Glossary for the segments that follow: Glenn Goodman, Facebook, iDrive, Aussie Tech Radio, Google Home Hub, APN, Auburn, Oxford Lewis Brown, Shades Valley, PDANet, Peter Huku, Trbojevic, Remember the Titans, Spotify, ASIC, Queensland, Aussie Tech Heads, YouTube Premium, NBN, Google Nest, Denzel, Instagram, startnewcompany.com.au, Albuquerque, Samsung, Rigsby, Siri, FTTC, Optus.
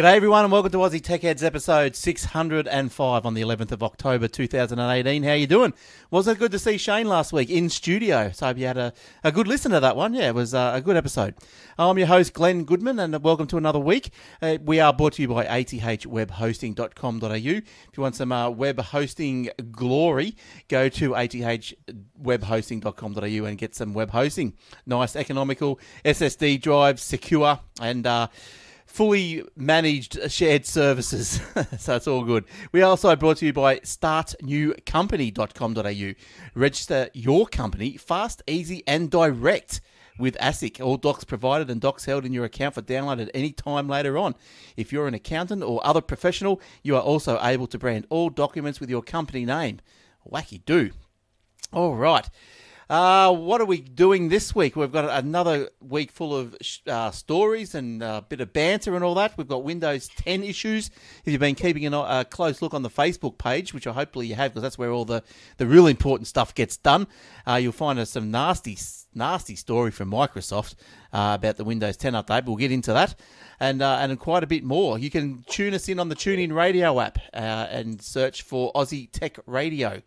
G'day everyone and welcome to Aussie Tech Heads episode 605 on the 11th of October 2018. How you doing? Wasn't it good to see Shane last week in studio? So I hope you had a good listen to that one. Yeah, it was a good episode. I'm your host Glenn Goodman and welcome to another week. We are brought to you by athwebhosting.com.au. If you want some web hosting glory, go to athwebhosting.com.au and get some web hosting. Nice, economical, SSD drives, secure and fully managed shared services, so it's all good. We are also brought to you by startnewcompany.com.au. Register your company fast, easy and direct with ASIC. All docs provided and docs held in your account for download at any time later on. If you're an accountant or other professional, you are also able to brand all documents with your company name. Wacky do. All right. What are we doing this week? We've got another week full of stories and a bit of banter and all that. We've got Windows 10 issues. If you've been keeping a close look on the Facebook page, which I hopefully you have because that's where all the real important stuff gets done, you'll find some nasty story from Microsoft about the Windows 10 update. We'll get into that and quite a bit more. You can tune us in on the TuneIn Radio app and search for Aussie Tech Radio.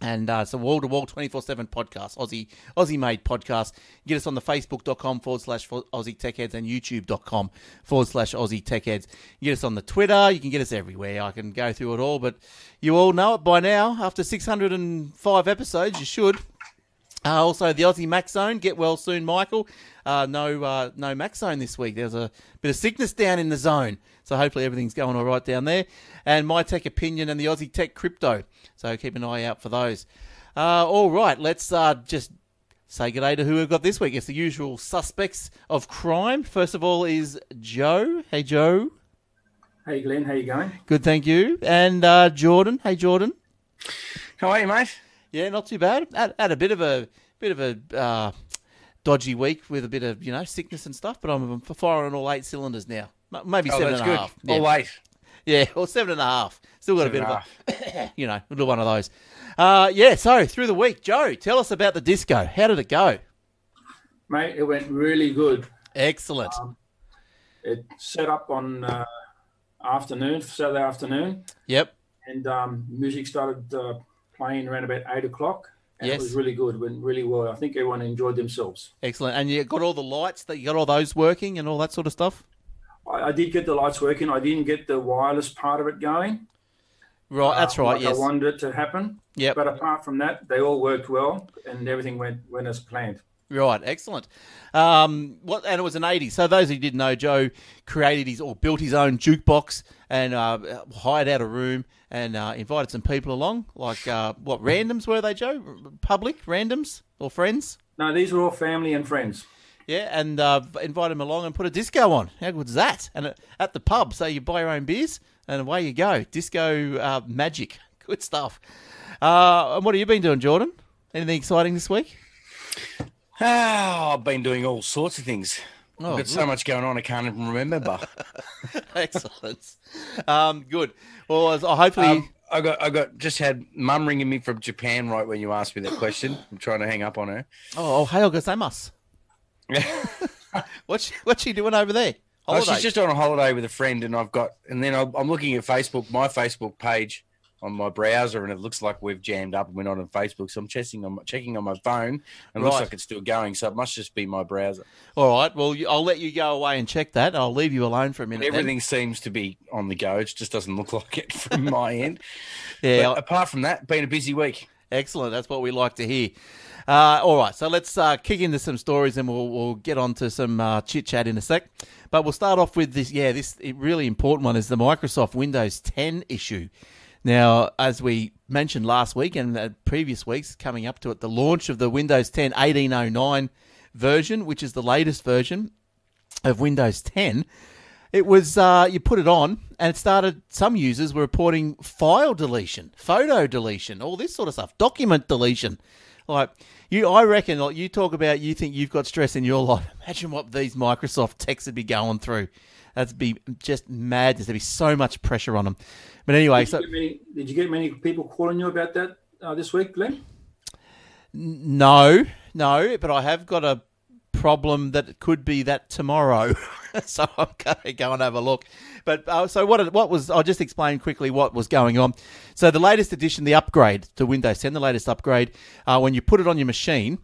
And it's a wall-to-wall 24/7 podcast, Aussie-made podcast. Get us on the facebook.com/Aussie Tech Heads and youtube.com/Aussie Tech Heads. Get us on the Twitter. You can get us everywhere. I can go through it all, but you all know it by now. After 605 episodes, you should. Also, the Aussie Mac Zone. Get well soon, Michael. No Mac Zone this week. There's a bit of sickness down in the zone. So hopefully everything's going all right down there. And My Tech Opinion and the Aussie Tech Crypto. So keep an eye out for those. All right, let's just say g'day to who we've got this week. It's the usual suspects of crime. First of all is Joe. Hey, Joe. Hey, Glenn. How you going? Good, thank you. And Jordan. Hey, Jordan. How are you, mate? Yeah, not too bad. Had a bit of a dodgy week with a bit of sickness and stuff, but I'm firing on all eight cylinders now. Maybe seven and a half. Yeah. All eight. Yeah, or seven and a half. Still got seven a bit of a, a little one of those. Yeah. So through the week, Joe, tell us about the disco. How did it go, mate? It went really good. Excellent. It set up on Saturday afternoon. Yep. And music started. Playing around about 8 o'clock. And yes. It was really good. Went really well. I think everyone enjoyed themselves. Excellent. And you got all the lights. You got all those working and all that sort of stuff. I did get the lights working. I didn't get the wireless part of it going. Right, that's right. Yes, I wanted it to happen. Yeah. But apart from that, they all worked well and everything went as planned. Right, excellent. And it was an 80. So those who didn't know, Joe built his own jukebox and hired out a room and invited some people along. Like what randoms were they, Joe? Public randoms or friends? No, these were all family and friends. Yeah, and invited them along and put a disco on. How good's that? And at the pub, so you buy your own beers and away you go. Disco magic, good stuff. And what have you been doing, Jordan? Anything exciting this week? I've been doing all sorts of things. I've got so much going on, I can't even remember. Excellent. Good. Well, hopefully... I just had mum ringing me from Japan right when you asked me that question. I'm trying to hang up on her. Oh, hayo gozaimasu. What's she doing over there? Holiday. Oh, she's just on a holiday with a friend, and then I'm looking at Facebook, my Facebook page on my browser, and it looks like we've jammed up and we're not on Facebook. So I'm checking on my phone, and it looks like it's still going. So it must just be my browser. All right. Well, I'll let you go away and check that. I'll leave you alone for a minute. Everything seems to be on the go. It just doesn't look like it from my end. Yeah. But apart from that, been a busy week. Excellent. That's what we like to hear. All right. So let's kick into some stories, and we'll get on to some chit-chat in a sec. But we'll start off with this. Yeah, this really important one is the Microsoft Windows 10 issue. Now, as we mentioned last week and previous weeks coming up to it, the launch of the Windows 10 1809 version, which is the latest version of Windows 10, it was you put it on and it started, some users were reporting file deletion, photo deletion, all this sort of stuff, document deletion. Like I reckon, like you talk about, you think you've got stress in your life. Imagine what these Microsoft techs would be going through. That'd be just madness. There'd be so much pressure on them. But anyway, did you get many people calling you about that this week, Glenn? No, but I have got a problem that it could be that tomorrow. So I'm going to go and have a look. But so what was, I'll just explain quickly what was going on. So the latest edition, the upgrade to Windows 10, the latest upgrade, when you put it on your machine,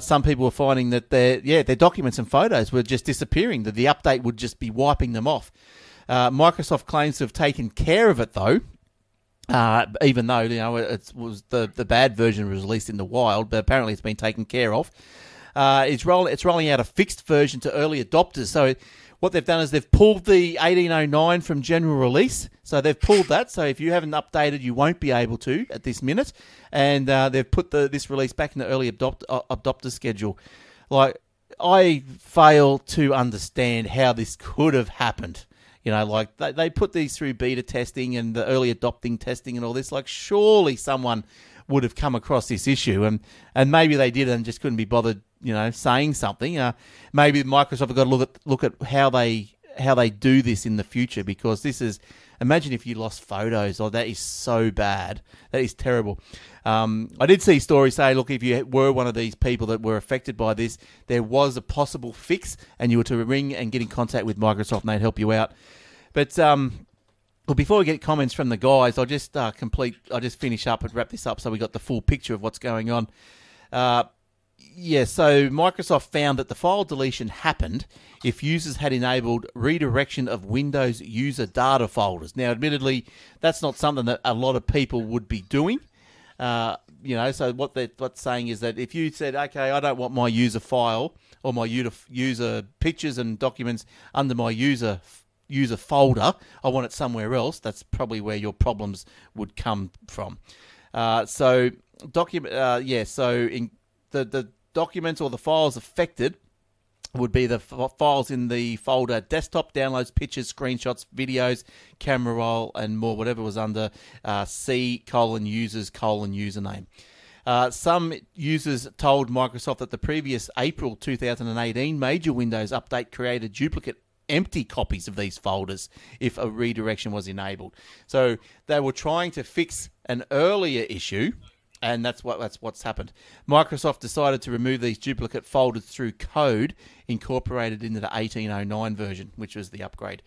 some people were finding that their documents and photos were just disappearing, that the update would just be wiping them off. Microsoft claims to have taken care of it, though. Even though, you know, it was the bad version was released in the wild, but apparently it's been taken care of. It's rolling out a fixed version to early adopters. So what they've done is they've pulled the 1809 from general release. So they've pulled that. So if you haven't updated, you won't be able to at this minute. And they've put this release back in the early adopter schedule. Like, I fail to understand how this could have happened. You know, like, they put these through beta testing and the early adopting testing and all this. Like, surely someone would have come across this issue, and maybe they did and just couldn't be bothered, you know, saying something. Maybe Microsoft have got to look at how they do this in the future, because this is, imagine if you lost photos. Oh, that is so bad. That is terrible. I did see stories say, look, if you were one of these people that were affected by this, there was a possible fix, and you were to ring and get in contact with Microsoft, and they'd help you out. But well, before we get comments from the guys, I'll just finish up and wrap this up so we got the full picture of what's going on. Yeah, so Microsoft found that the file deletion happened if users had enabled redirection of Windows user data folders. Now, admittedly, that's not something that a lot of people would be doing. You know, so what what's saying is that if you said, okay, I don't want my user file or my user pictures and documents under my user folder, I want it somewhere else, that's probably where your problems would come from. The documents or the files affected would be the files in the folder desktop, downloads, pictures, screenshots, videos, camera roll, and more, whatever was under C:users:username. Some users told Microsoft that the previous April 2018 major Windows update created duplicate empty copies of these folders if a redirection was enabled. So they were trying to fix an earlier issue, and that's what's happened. Microsoft decided to remove these duplicate folders through code incorporated into the 1809 version, which was the upgrade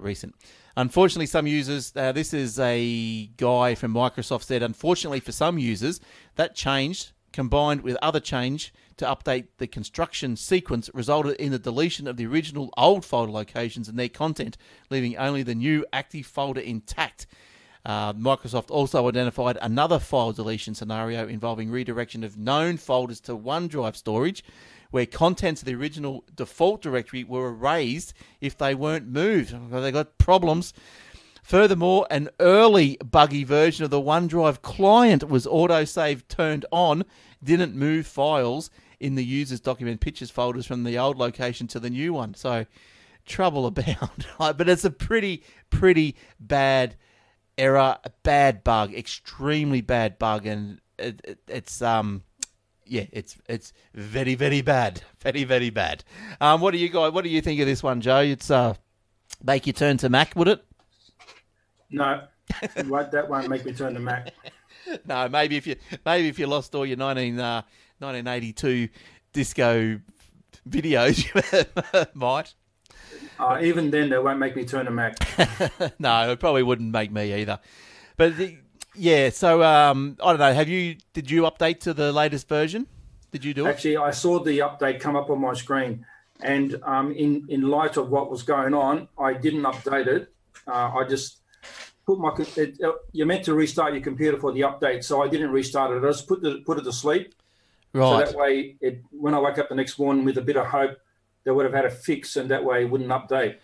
recent. Unfortunately, some users, this is a guy from Microsoft said, unfortunately for some users, that change combined with other change to update the construction sequence resulted in the deletion of the original old folder locations and their content, leaving only the new active folder intact. Microsoft also identified another file deletion scenario involving redirection of known folders to OneDrive storage, where contents of the original default directory were erased if they weren't moved. They got problems. Furthermore, an early buggy version of the OneDrive client was autosave turned on, didn't move files in the user's document pictures folders from the old location to the new one. So, trouble abound. But it's a pretty bad error, a bad bug, extremely bad bug, and it's very, very bad, very, very bad. What do you think of this one, Joe? It's make you turn to Mac, would it? No, that won't make me turn to Mac. No, maybe if you lost all your 1982 disco videos, you might. Even then, they won't make me turn a Mac. No, it probably wouldn't make me either. But I don't know. Did you update to the latest version? Did you do it? Actually, I saw the update come up on my screen, and in light of what was going on, I didn't update it. I just put my. You're meant to restart your computer for the update, so I didn't restart it. I just put it to sleep. Right. So that way, when I wake up the next morning with a bit of hope, they would have had a fix, and that way it wouldn't update.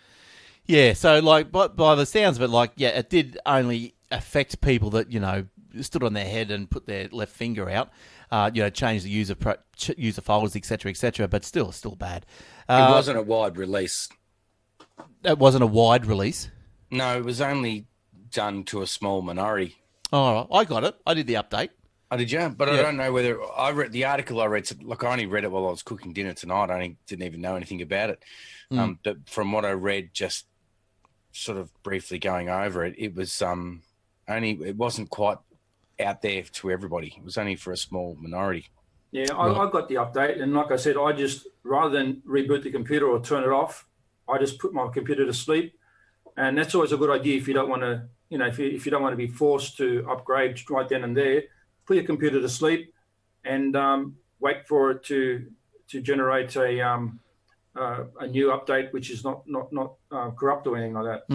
Yeah, so like by the sounds of it, like, yeah, it did only affect people that, you know, stood on their head and put their left finger out, you know, change the user folders, et cetera, but still bad. It wasn't a wide release. It wasn't a wide release? No, it was only done to a small minority. Oh, I got it. I did the update. Oh, did you? But yeah. I don't know whether I read the article. I read. Look, I only read it while I was cooking dinner tonight. I didn't even know anything about it. But from what I read, just sort of briefly going over it, it was it wasn't quite out there to everybody. It was only for a small minority. Yeah, I got the update, and like I said, I just rather than reboot the computer or turn it off, I just put my computer to sleep. And that's always a good idea if you don't want to, you know, if you don't want to be forced to upgrade right then and there, put your computer to sleep and wait for it to generate a new update, which is not corrupt or anything like that.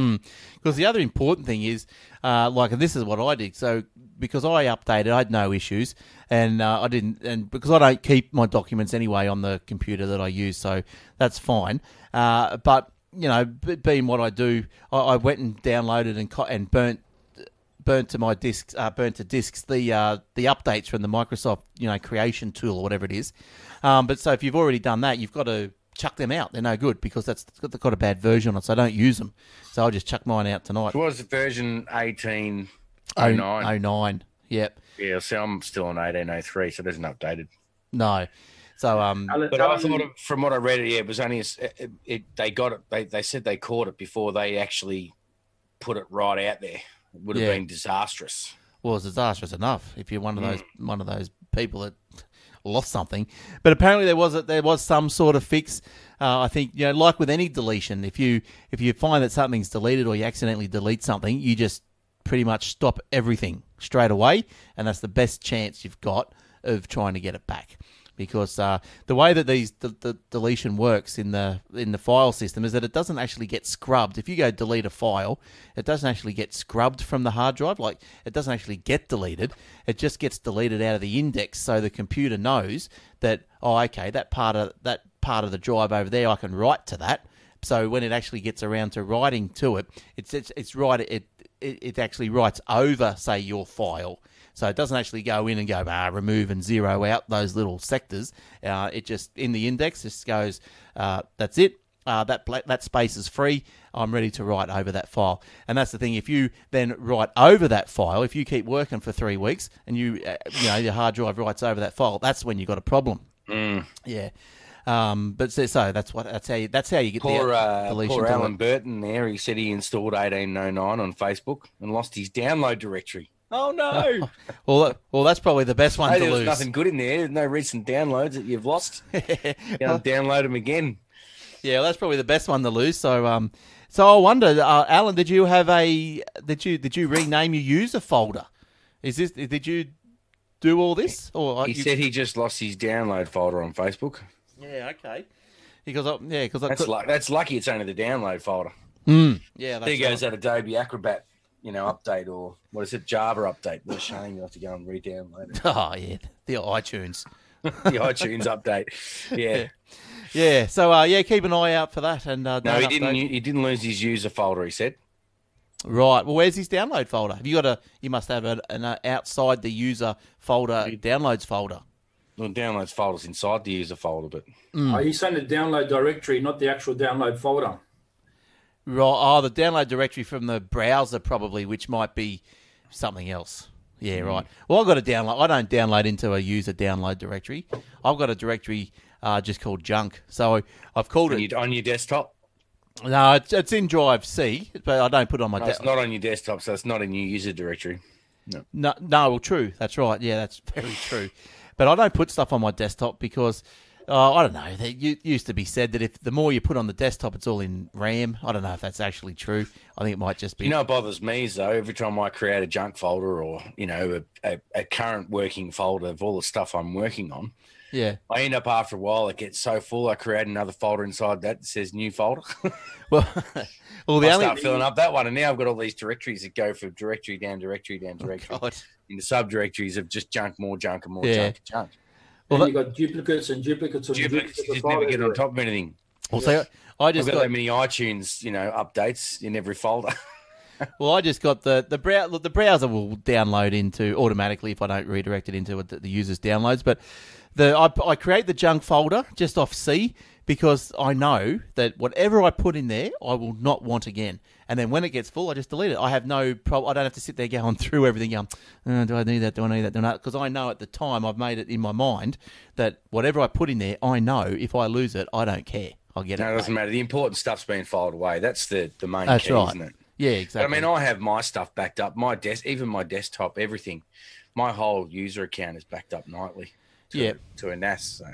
Because the other important thing is, and this is what I did. So because I updated, I had no issues, and I didn't, and because I don't keep my documents anyway on the computer that I use, so that's fine. But you know, being what I do, I went and downloaded and burnt to my discs, the updates from the Microsoft, creation tool or whatever it is. But so if you've already done that, you've got to chuck them out. They're no good because they've got a bad version on it, so I don't use them. So I'll just chuck mine out tonight. It was version 1809. 09, yep. Yeah, so I'm still on 1803, so it isn't updated. No. So, but I thought, from what I read, it was only they got it. They said they caught it before they actually put it right out there. It would have been disastrous. Well, it's disastrous enough if you're one of those people that lost something. But apparently there was some sort of fix. I think, like with any deletion, if you find that something's deleted or you accidentally delete something, you just pretty much stop everything straight away, and that's the best chance you've got of trying to get it back. Because the way that the deletion works in the file system is that it doesn't actually get scrubbed. If you go delete a file, it doesn't actually get scrubbed from the hard drive. Like, it doesn't actually get deleted. It just gets deleted out of the index, so the computer knows that, that part of the drive over there, I can write to that. So when it actually gets around to writing to it, it actually writes over, say, your file. So it doesn't actually go in and go, remove and zero out those little sectors. It just, in the index, just goes, that's it. That space is free. I'm ready to write over that file. And that's the thing. If you then write over that file, if you keep working for 3 weeks and your hard drive writes over that file, that's when you've got a problem. Mm. Yeah. But so that's how you get the deletion. Poor Alan Burton there. He said he installed 1809 on Facebook and lost his download directory. Oh, no. Well, that's probably the best one to lose. There's nothing good in there. There's no recent downloads that you've lost. Download them again. Yeah, well, that's probably the best one to lose. So so I wonder, Alan, did you rename your user folder? Did you do all this? He said he just lost his download folder on Facebook. Yeah, okay. That's lucky it's only the download folder. Mm. Yeah, that's there goes that Adobe Acrobat. Update, or what is it? Java update. What a shame you have to go and re-download it. Oh, yeah. The iTunes. The iTunes update. Yeah. Yeah. So, keep an eye out for that. And no, he didn't lose his user folder, he said. Right. Well, where's his download folder? Have you got you must have an outside the user folder, downloads folder. Well, downloads folder's inside the user folder, but... Mm. Oh, he's saying the download directory, not the actual download folder. Right. Oh, the download directory from the browser probably, which might be something else. Yeah, right. Well, I've got a download. I don't download into a user download directory. I've got a directory just called junk. So I've called it... On your desktop? No, it's in Drive C, but I don't put it on my desktop. It's not on your desktop, so it's not in your user directory. No, well, true. That's right. Yeah, that's very true. But I don't put stuff on my desktop because... I don't know. It used to be said that if the more you put on the desktop, it's all in RAM. I don't know if that's actually true. I think it might just be... You know what bothers me is, though, every time I create a junk folder or, a current working folder of all the stuff I'm working on, yeah, I end up after a while, it gets so full, I create another folder inside that says new folder. I start filling up that one, and now I've got all these directories that go from directory down, directory down, directory. Oh, in the subdirectories of just junk, more junk, and more junk. Well, you've got duplicates. You just never get on top of anything. Also, yes. I've got that many iTunes, updates in every folder. Well, I just got the browser will download into automatically if I don't redirect it into the user's downloads. But I create the junk folder just off C because I know that whatever I put in there, I will not want again. And then when it gets full, I just delete it. I have no problem. I don't have to sit there going through everything going, do I need that? Do I need that? Do I not? Because I know at the time I've made it in my mind that whatever I put in there, I know if I lose it, I don't care. I'll get it. No, it doesn't matter. The important stuff's being filed away. That's the main key, right. Isn't it? Yeah, exactly. But, I have my stuff backed up. My even my desktop, everything. My whole user account is backed up nightly to a NAS. So.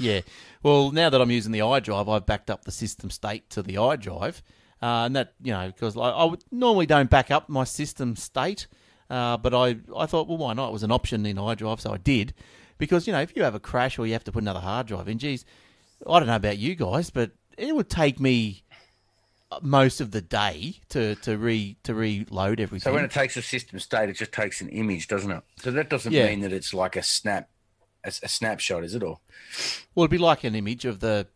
Yeah. Well, now that I'm using the iDrive, I've backed up the system state to the iDrive. And that, you know, because I would normally don't back up my system state, but I thought, well, why not? It was an option in iDrive, so I did. Because, you know, if you have a crash or you have to put another hard drive in, geez, I don't know about you guys, but it would take me most of the day to reload everything. So when it takes a system state, it just takes an image, doesn't it? So that doesn't mean that it's like a snapshot, is it? Or well, it'd be like an image of the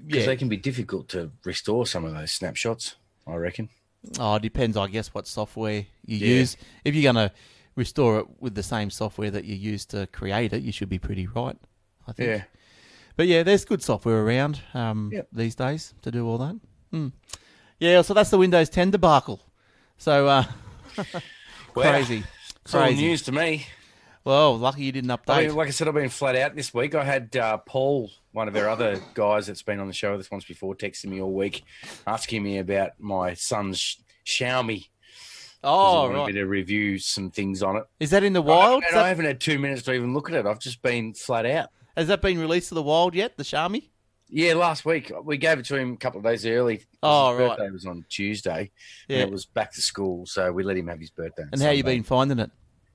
because they can be difficult to restore some of those snapshots, I reckon. Oh, it depends, I guess, what software you use. If you're going to restore it with the same software that you used to create it, you should be pretty right, I think. Yeah. But yeah, there's good software around these days to do all that. Mm. Yeah, so that's the Windows 10 debacle. So crazy. It's all news to me. Well, lucky you didn't update. I mean, like I said, I've been flat out this week. I had Paul, one of our other guys that's been on the show this once before, texting me all week asking me about my son's Xiaomi. Oh, right. I wanted me to review some things on it. Is that in the wild? And I haven't had 2 minutes to even look at it. I've just been flat out. Has that been released to the wild yet, the Xiaomi? Yeah, last week. We gave it to him a couple of days early. Oh, his birthday was on Tuesday. Yeah. And it was back to school, so we let him have his birthday. And how you been finding it?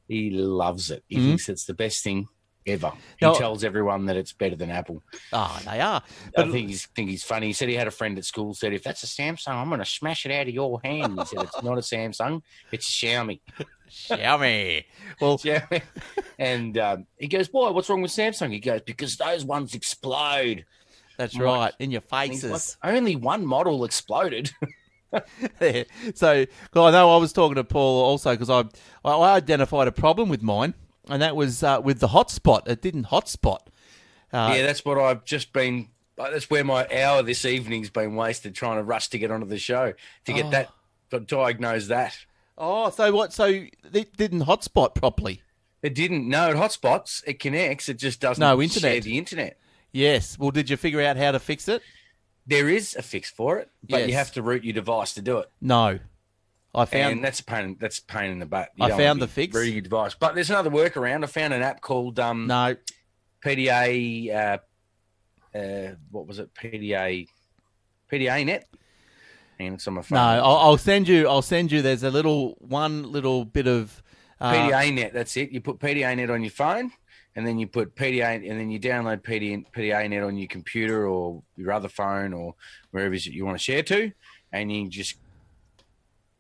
He loves it. He thinks it's the best thing ever. He tells everyone that it's better than Apple. Oh, they are. But I think he's funny. He said he had a friend at school said, if that's a Samsung, I'm going to smash it out of your hand. He said, it's not a Samsung, it's Xiaomi. Xiaomi. Well, and he goes, "Why? What's wrong with Samsung?" He goes, "Because those ones explode." That's right, in your faces. Only one model exploded. Yeah. So, I know I was talking to Paul also because I identified a problem with mine, and that was with the hotspot. It didn't hotspot. Yeah, that's what I've just been. That's where my hour this evening's been wasted trying to rush to get onto the show to get that to diagnose that. Oh, so what? So it didn't hotspot properly. It didn't. No, it hotspots. It connects. It just doesn't share the internet. Yes. Well, did you figure out how to fix it? There is a fix for it, but you have to root your device to do it. No, I found and that's a pain in the butt. I found the fix. Root your device, but there's another workaround. I found an app called PDA. What was it? PDANet. And it's on my phone. No, I'll send you. There's a little bit of PDANet. That's it. You put PDANet on your phone, and then you put PDA, and then you download PDANet on your computer or your other phone or wherever you want to share to, and you just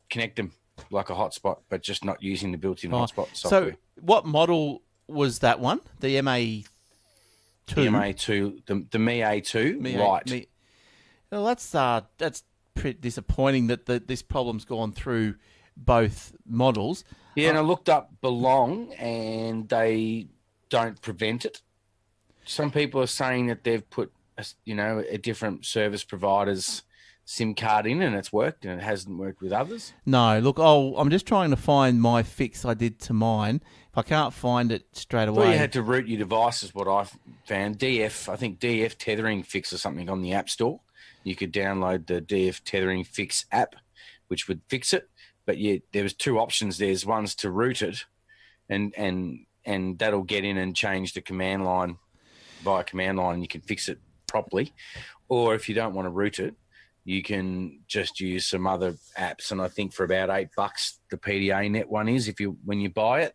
connect them like a hotspot, but just not using the built-in hotspot software. So, what model was that one? The MA2. The MA2 Lite. Well, that's pretty disappointing that this problem's gone through both models. Yeah, and I looked up Belong, and they don't prevent it. Some people are saying that they've put a different service provider's SIM card in, and it's worked, and it hasn't worked with others. No, look, I'm just trying to find my fix I did to mine. If I can't find it straight away, you had to root your device is what I found. I think DF tethering fix or something on the App Store. You could download the DF Tethering Fix app, which would fix it. But there was two options. There's ones to root it, and that'll get in and change the command line via command line. You can fix it properly. Or if you don't want to root it, you can just use some other apps. And I think for about $8, the PDANet one is when you buy it.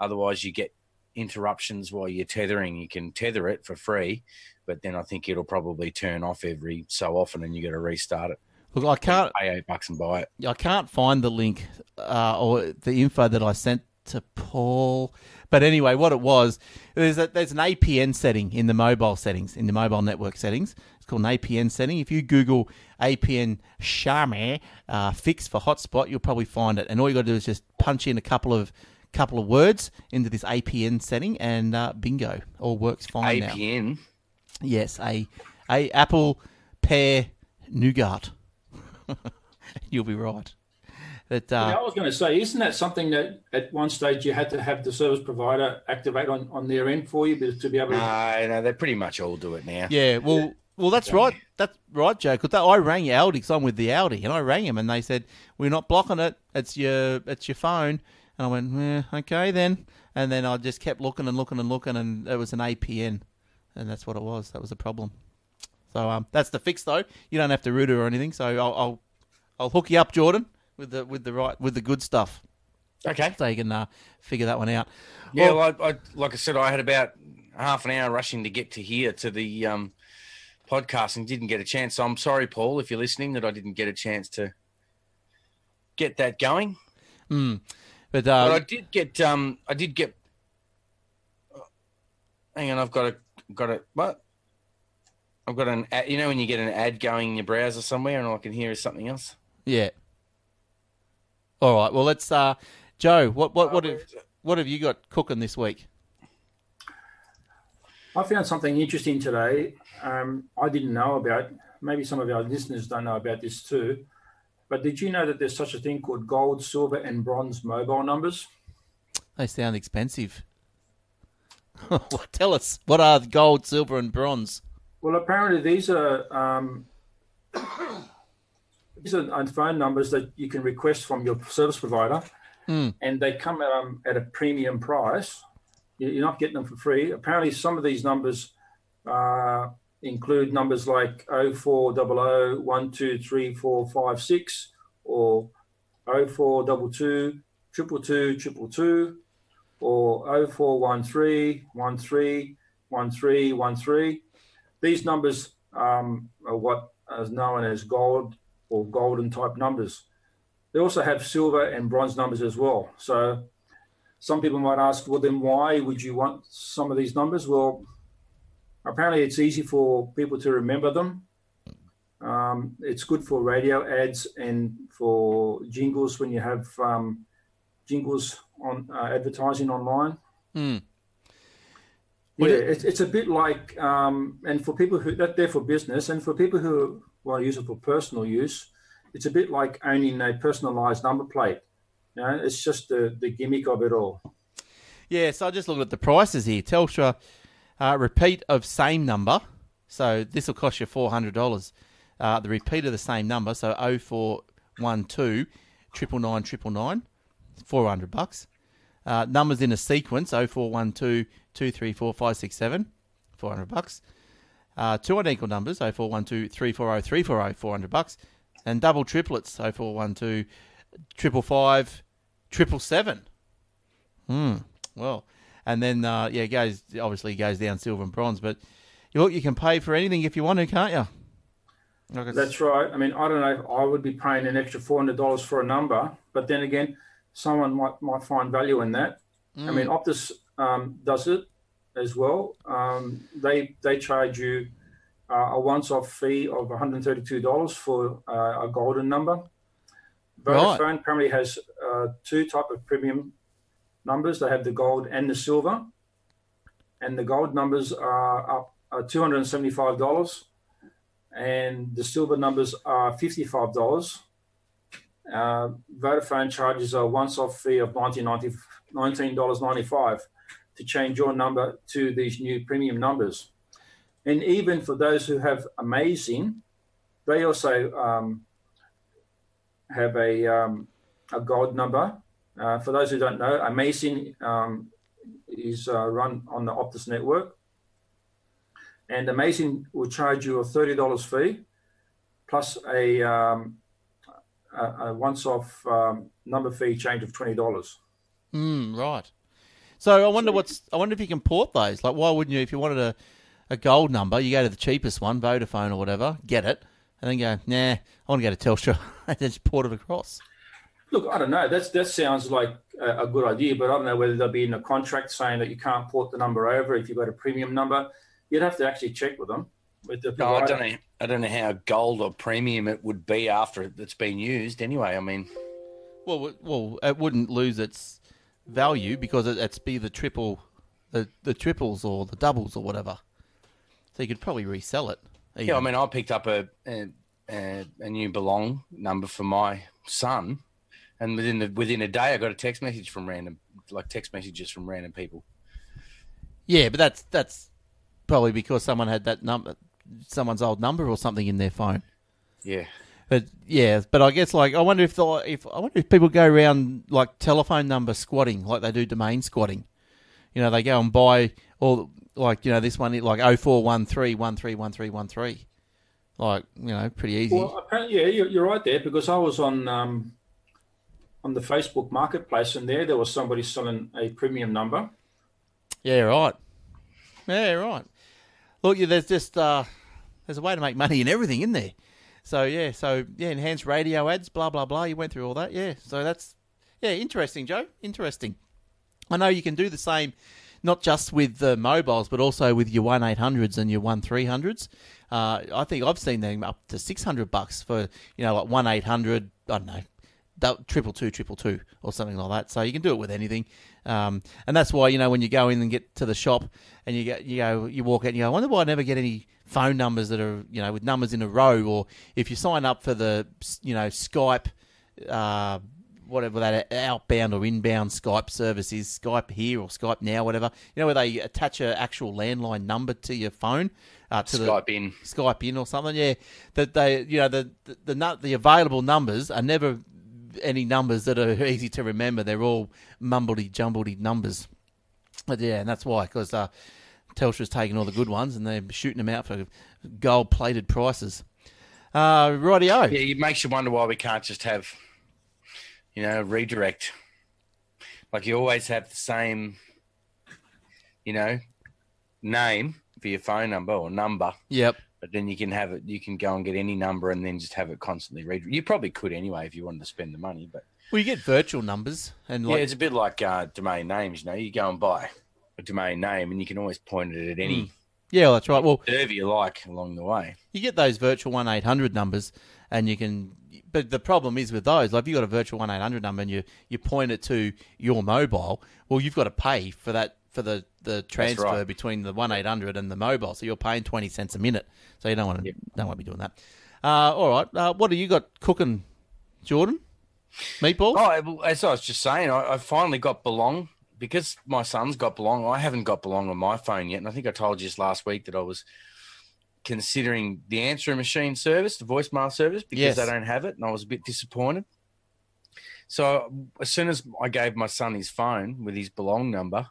Otherwise, you get interruptions while you're tethering. You can tether it for free, but then I think it'll probably turn off every so often, and you got to restart it. Look, I can't pay $8 and buy it. I can't find the link or the info that I sent to Paul. But anyway, what it was, there's an APN setting in the mobile settings, in the mobile network settings. It's called an APN setting. If you Google APN Xiaomi fix for hotspot, you'll probably find it. And all you got to do is just punch in a couple of words into this APN setting, and bingo, all works fine now. APN? Yes, a apple, pear, nougat. You'll be right. But, I was going to say, isn't that something that at one stage you had to have the service provider activate on their end for you to be able to... No, they pretty much all do it now. Yeah, well, that's right. That's right, Joe, because I rang Aldi, because I'm with the Aldi, and I rang him, and they said, we're not blocking it. It's your phone. And I went, okay then. And then I just kept looking and looking and looking, and it was an APN. and that's what it was. That was a problem. So that's the fix, though. You don't have to root or anything. So I'll hook you up, Jordan, with the good stuff. Okay, so you can figure that one out. Yeah, well, I like I said, I had about half an hour rushing to get to here to the podcast and didn't get a chance. So I'm sorry, Paul, if you're listening, that I didn't get a chance to get that going. Mm. But I did get. Hang on, I've got a what? I've got an ad, you know when you get an ad going in your browser somewhere and all I can hear is something else? Yeah. All right. Well, let's Joe, what have you got cooking this week? I found something interesting today. I didn't know about. Maybe some of our listeners don't know about this too. But did you know that there's such a thing called gold, silver, and bronze mobile numbers? They sound expensive. Tell us, what are gold, silver, and bronze? Well, apparently these are phone numbers that you can request from your service provider, and they come at a premium price. You're not getting them for free. Apparently, some of these numbers include numbers like 0400 123456 or 0422 222 222. Or 0413 13 13 13. These numbers are what is known as gold or golden type numbers. They also have silver and bronze numbers as well. So some people might ask, well, then why would you want some of these numbers? Well, apparently it's easy for people to remember them. It's good for radio ads and for jingles when you have jingles on advertising online. Yeah, it's a bit like, and for people who, that they're for business, and for people who use it for personal use, it's a bit like owning a personalised number plate. You know, it's just the gimmick of it all. Yeah, so I just looked at the prices here. Telstra, repeat of same number. So this will cost you $400. The repeat of the same number, so 0412 999 999. $400. Numbers in a sequence, 0412 234 567, $400. Two unequal numbers, 0412 340 340, $400. And double triplets, 0412 555 777. Well, and then, it goes down silver and bronze, but you can pay for anything if you want to, can't you? Like that's right. I mean, I don't know if I would be paying an extra $400 for a number, but then again, someone might find value in that. I mean, Optus does it as well. They charge you a once-off fee of $132 for a golden number. Vodafone currently has two type of premium numbers. They have the gold and the silver. And the gold numbers are up $275. And the silver numbers are $55. Vodafone charges a once-off fee of $19.95 to change your number to these new premium numbers. And even for those who have amazing, they also have a gold number. For those who don't know, amazing is run on the Optus network. And amazing will charge you a $30 fee plus a once-off number fee change of $20. Right. So I wonder if you can port those. Like, why wouldn't you? If you wanted a gold number, you go to the cheapest one, Vodafone or whatever, get it, and then go, nah, I want to go to Telstra, and then just port it across. Look, I don't know. That sounds like a good idea, but I don't know whether they'll be in a contract saying that you can't port the number over if you've got a premium number. You'd have to actually check with them. No, I don't know how gold or premium it would be after it's been used. Anyway, I mean, well, it wouldn't lose its value because it's be the triple, the triples or the doubles or whatever. So you could probably resell it. Even. Yeah, I mean, I picked up a new belong number for my son, and within a day, I got a text message from random people. Yeah, but that's probably because someone had that number. Someone's old number or something in their phone. Yeah, but I guess like I wonder if people go around like telephone number squatting, like they do domain squatting. You know, they go and buy or like, you know, this one, like 0413131313. Like, you know, pretty easy. Well, yeah, you're right there, because I was on the Facebook Marketplace, and there was somebody selling a premium number. Yeah, right. Yeah, right. Look, there's just there's a way to make money in everything, isn't there? So yeah, enhanced radio ads, blah blah blah. You went through all that, yeah. So that's interesting, Joe. Interesting. I know you can do the same, not just with the mobiles, but also with your 1800s and your 1300s. I think I've seen them up to $600 for, you know, like 1800. I don't know, 222 or something like that. So you can do it with anything, and that's why, you know, when you go in and get to the shop and you walk out and you go, I wonder why I never get any phone numbers that are, you know, with numbers in a row. Or if you sign up for the, you know, Skype, whatever that outbound or inbound Skype service is, Skype Here or Skype Now, whatever, you know, where they attach an actual landline number to your phone, to Skype In, Skype In or something. Yeah, that they, you know, the available numbers are never any numbers that are easy to remember. They're all mumbledy jumbledy numbers. But yeah, and that's why, because Telstra's taking all the good ones and they're shooting them out for gold plated prices. Rightio. Yeah, it makes you wonder why we can't just have, you know, redirect. Like, you always have the same, you know, name for your phone number or number. Yep. But then you can have it, you can go and get any number and then just have it constantly redirect. You probably could anyway if you wanted to spend the money, but. Well, you get virtual numbers. And like, yeah, it's a bit like domain names, you know. You go and buy a domain name and you can always point it at any. Mm. Yeah, well, that's right. Well, serve you like along the way. You get those virtual 1-800 numbers and you can. But the problem is with those, like, if you've got a virtual 1-800 number and you point it to your mobile, well, you've got to pay for that, for the transfer right between the 1-800 and the mobile. So you're paying 20 cents a minute. So you don't want to be doing that. All right. What have you got cooking, Jordan? Meatballs? Oh, as I was just saying, I finally got Belong. Because my son's got Belong, I haven't got Belong on my phone yet. And I think I told you this last week that I was considering the answering machine service, the voicemail service, because they don't have it, and I was a bit disappointed. So as soon as I gave my son his phone with his Belong number,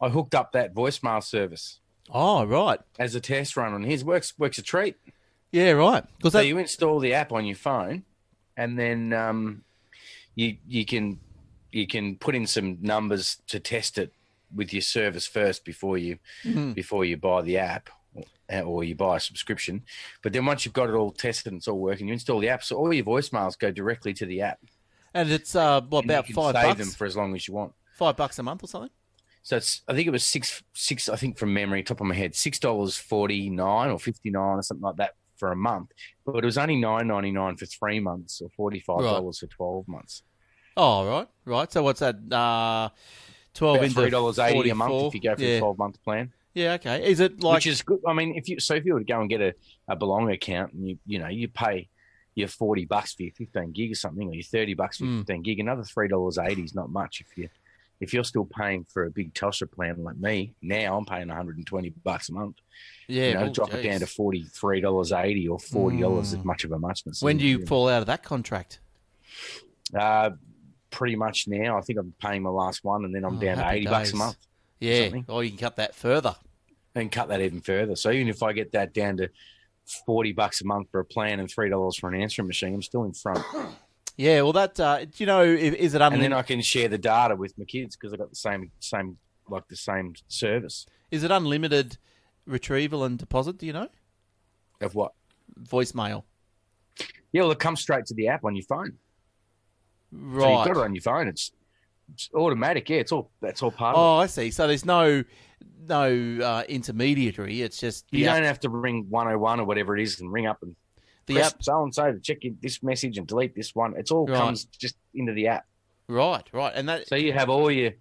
I hooked up that voicemail service. Oh, right. As a test run on his. Works a treat. Yeah, right. So you install the app on your phone, and then you can put in some numbers to test it with your service first before you buy the app or you buy a subscription. But then once you've got it all tested and it's all working, you install the app, so all your voicemails go directly to the app. And it's about $5. Save them for as long as you want. $5 a month or something. So it's, I think it was six. I think from memory, top of my head, $6.49 or $59 or something like that for a month. But it was only $9.99 for 3 months, or $45 for 12 months. Oh, right. So what's that? 12 into $3.80 a month if you go for the 12-month plan. Yeah, okay. Is it like, which is good? I mean, if you were to go and get a Belong account, and you pay your $40 for your 15 gig or something, or your $30 for 15 gig, another $3.80 is not much if you're still paying for a big Telstra plan like me. Now I'm paying $120 a month. Yeah, you know, it down to $43.80 or $40 is much of a muchness. When do you fall out of that contract? Pretty much now. I think I'm paying my last one, and then I'm down to $80 a month. Yeah, or you can cut that further. And cut that even further. So even if I get that down to $40 a month for a plan and $3 for an answering machine, I'm still in front. Yeah, well, that you know, is it unlimited? And then I can share the data with my kids because I got the same service. Is it unlimited retrieval and deposit? Do you know? Of what? Voicemail. Yeah, well, it comes straight to the app on your phone. Right. So you've got it on your phone. It's automatic. Yeah, that's all part of it. Oh, I see. So there's no intermediary. It's just you don't have to ring 101 or whatever it is and ring up and the press app so and so to check in this message and delete this one. It's all comes just into the app. Right. And that, so you have all your,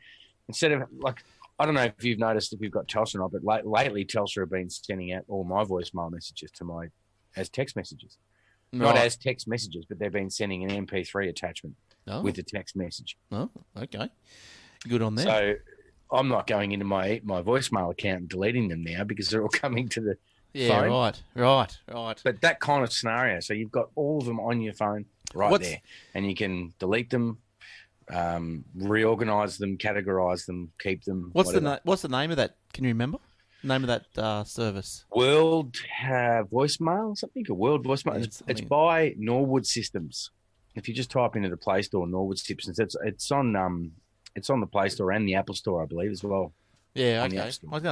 instead of like, I don't know if you've noticed if you've got Telstra or not, but lately Telstra have been sending out all my voicemail messages to my as text messages. Not as text messages, but they've been sending an MP3 attachment with a text message. Oh, okay. Good on that. So I'm not going into my voicemail account and deleting them now because they're all coming to the phone. Yeah, right. But that kind of scenario. So you've got all of them on your phone there. And you can delete them, reorganize them, categorize them, keep them. What's the name of that? Can you remember? Name of that service? World Voicemail, something. A World Voicemail. Yeah, it's by Norwood Systems. If you just type into the Play Store, Norwood Systems, it's on the Play Store and the Apple Store, I believe, as well. Yeah, okay. I was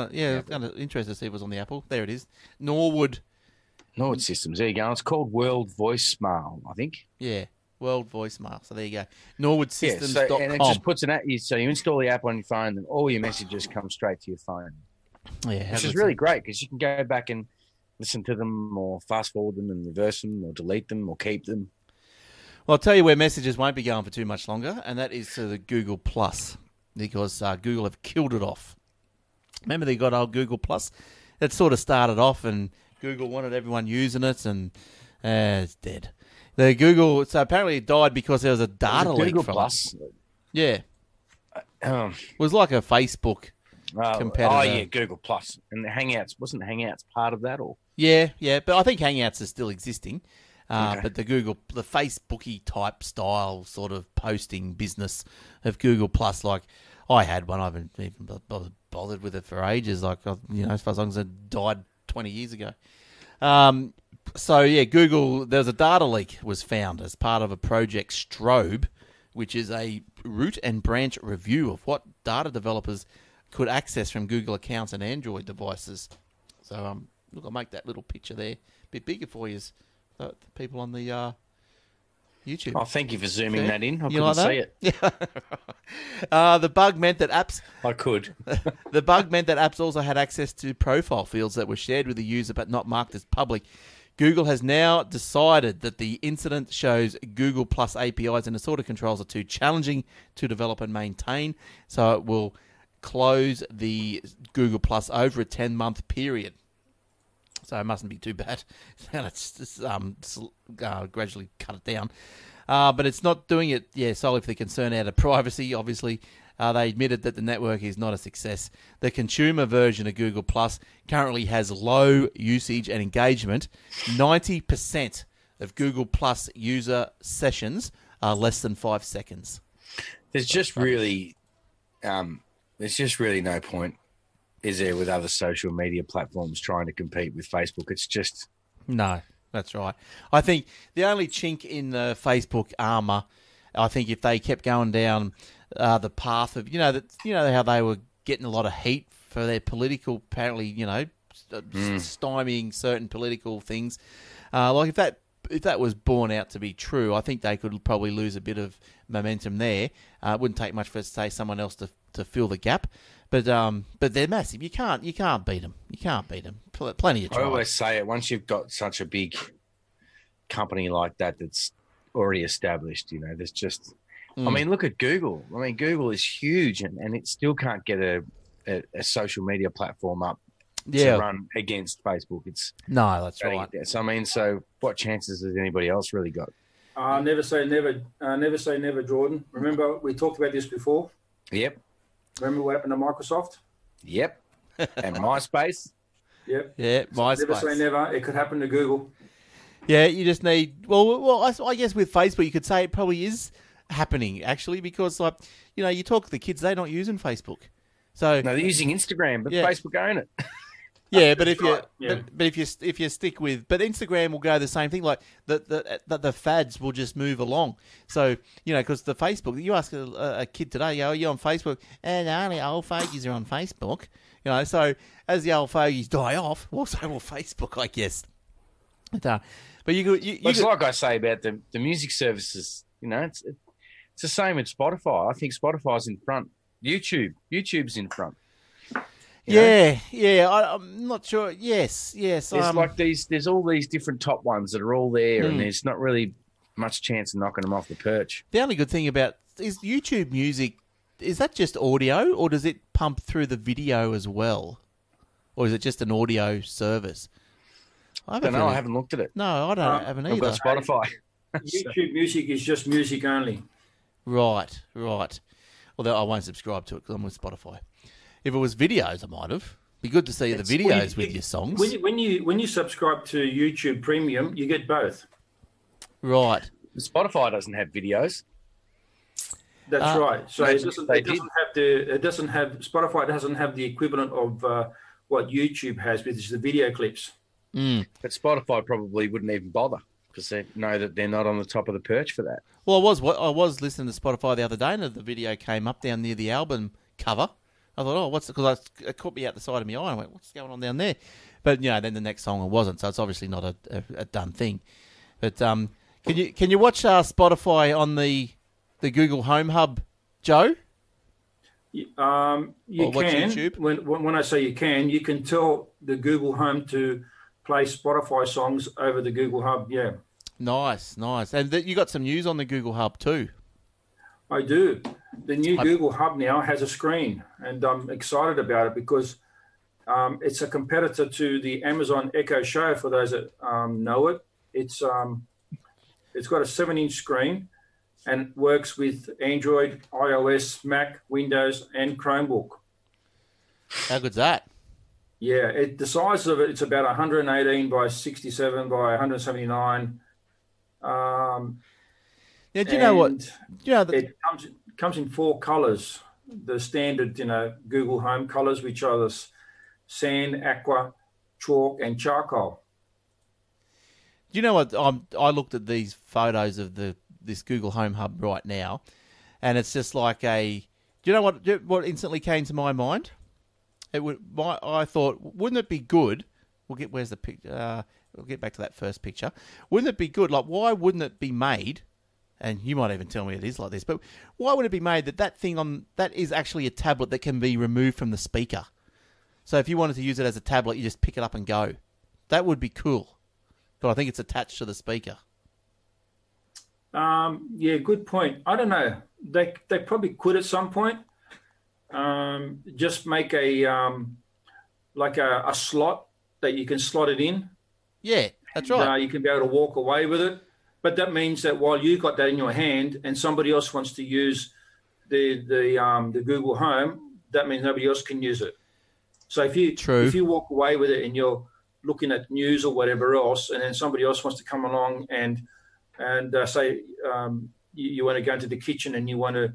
interested to see if it was on the Apple. There it is. Norwood Systems. There you go. It's called World Voicemail, I think. Yeah, World Voicemail. So there you go. NorwoodSystems.com. Yeah, and it just puts an app. So you install the app on your phone, and all your messages come straight to your phone. Yeah, which is really great because you can go back and listen to them, or fast forward them, and reverse them, or delete them, or keep them. Well, I'll tell you where messages won't be going for too much longer, and that is to the Google Plus, because Google have killed it off. Remember they got old Google Plus? It sort of started off, and Google wanted everyone using it, and it's dead. The Google, so apparently it died because there was a data leak. Google Plus? Yeah. It was like a Facebook competitor. Oh, yeah, Google Plus. And the Hangouts, wasn't Hangouts part of that? Or Yeah, but I think Hangouts is still existing. Okay. But the Facebooky type style sort of posting business of Google Plus, like I had one. I haven't even bothered with it for ages, like, you know, as far as it died 20 years ago. So, yeah, Google, there was a data leak was found as part of a project Strobe, which is a root and branch review of what data developers could access from Google accounts and Android devices. So, look, I'll make that little picture there a bit bigger for you, the people on the YouTube. Oh, thank you for zooming that in. I couldn't see it. Yeah. The bug meant that apps... I could. The bug meant that apps also had access to profile fields that were shared with the user but not marked as public. Google has now decided that the incident shows Google Plus APIs and assorted controls are too challenging to develop and maintain, so it will close the Google Plus over a 10-month period. So it mustn't be too bad. It's gradually cut it down. But it's not doing it solely for the concern out of privacy, obviously. They admitted that the network is not a success. The consumer version of Google Plus currently has low usage and engagement. 90% of Google Plus user sessions are less than 5 seconds. There's just really no point, is there, with other social media platforms trying to compete with Facebook? It's just... No, that's right. I think the only chink in the Facebook armour, I think if they kept going down the path of, how they were getting a lot of heat for their political, apparently, stymieing certain political things. Like if that was borne out to be true, I think they could probably lose a bit of momentum there. It wouldn't take much for, say, someone else to fill the gap. But they're massive. You can't beat them. Plenty of time. I always say it. Once you've got such a big company like that that's already established, there's just... I mean, look at Google. I mean, Google is huge, and it still can't get a social media platform up to run against Facebook. That's right. So, I mean, what chances has anybody else really got? Never say never, Jordan. Remember, we talked about this before. Yep. Remember what happened to Microsoft? Yep. And MySpace? Yep. Yeah, MySpace. Never say never. It could happen to Google. Yeah, you just need... Well, I guess with Facebook, you could say it probably is happening, actually, because, like, you talk to the kids, they're not using Facebook. So no, they're using Instagram, but Facebook own it. Yeah, but if you stick with... But Instagram will go the same thing. Like, the fads will just move along. So, because the Facebook... You ask a kid today, are you on Facebook? And only old fogies are on Facebook. So as the old fogies die off, well, so will Facebook, I guess. But like I say about the music services, it's the same with Spotify. I think Spotify's in front. YouTube's in front. I'm not sure. Yes. There's there's all these different top ones that are all there, and there's not really much chance of knocking them off the perch. The only good thing about is YouTube Music. Is that just audio, or does it pump through the video as well, or is it just an audio service? I don't know. I haven't looked at it. No, I haven't either. I've got Spotify. YouTube Music is just music only. Right. Although I won't subscribe to it because I'm with Spotify. If it was videos, I might have. It'd be good to see the videos with your songs. When you subscribe to YouTube Premium, you get both. Right. Spotify doesn't have videos. That's right. So it doesn't have Spotify doesn't have the equivalent of what YouTube has, which is the video clips. Mm. But Spotify probably wouldn't even bother because they know that they're not on the top of the perch for that. Well, I was listening to Spotify the other day, and the video came up down near the album cover. I thought, oh, what's it? Because it caught me out the side of my eye. I went, what's going on down there? But you know, then the next song it wasn't. So it's obviously not a done thing. But can you watch Spotify on the Google Home Hub, Joe? You can. YouTube? When I say you can tell the Google Home to play Spotify songs over the Google Hub. Yeah. Nice. And you got some news on the Google Hub too. I do. The new Google Hub now has a screen, and I'm excited about it because it's a competitor to the Amazon Echo Show. For those that know it, it's got a 7-inch screen and works with Android, iOS, Mac, Windows, and Chromebook. How good's that? Yeah, the size of it's about 118 by 67 by 179. Yeah, do you know what? It comes in 4 colours. The standard, Google Home colours, which are the sand, aqua, chalk, and charcoal. Do you know what? I looked at these photos of this Google Home Hub right now, and it's just like a. Do you know what instantly came to my mind? I thought, wouldn't it be good? Where's the picture? We'll get back to that first picture. Wouldn't it be good? Like, why wouldn't it be made? And you might even tell me it is like this, but why would it be made that thing on that is actually a tablet that can be removed from the speaker? So if you wanted to use it as a tablet, you just pick it up and go. That would be cool, but I think it's attached to the speaker. Yeah, good point. I don't know. They probably could at some point. Just make a like a slot that you can slot it in. Yeah, that's right. You can be able to walk away with it. But that means that while you've got that in your hand and somebody else wants to use the Google Home, that means nobody else can use it. So if you walk away with it and you're looking at news or whatever else, and then somebody else wants to come along and say you want to go into the kitchen and you want to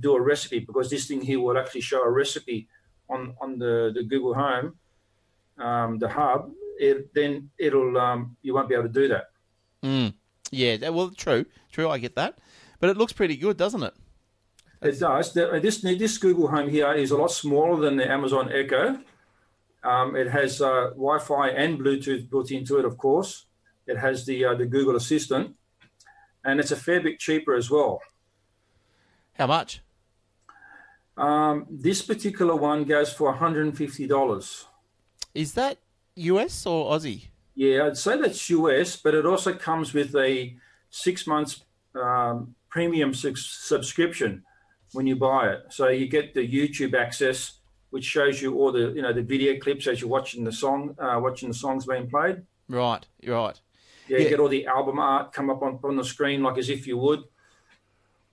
do a recipe, because this thing here will actually show a recipe on the Google Home, the hub, then you won't be able to do that. Mm. Yeah, well, true, I get that. But it looks pretty good, doesn't it? It does. This Google Home here is a lot smaller than the Amazon Echo. It has Wi-Fi and Bluetooth built into it, of course. It has the Google Assistant, and it's a fair bit cheaper as well. How much? This particular one goes for $150. Is that US or Aussie? Yeah, I'd say that's US, but it also comes with a 6-month premium subscription when you buy it. So you get the YouTube access, which shows you all the the video clips as you're watching the song, watching the songs being played. Right. Yeah, you get all the album art come up on the screen like as if you would.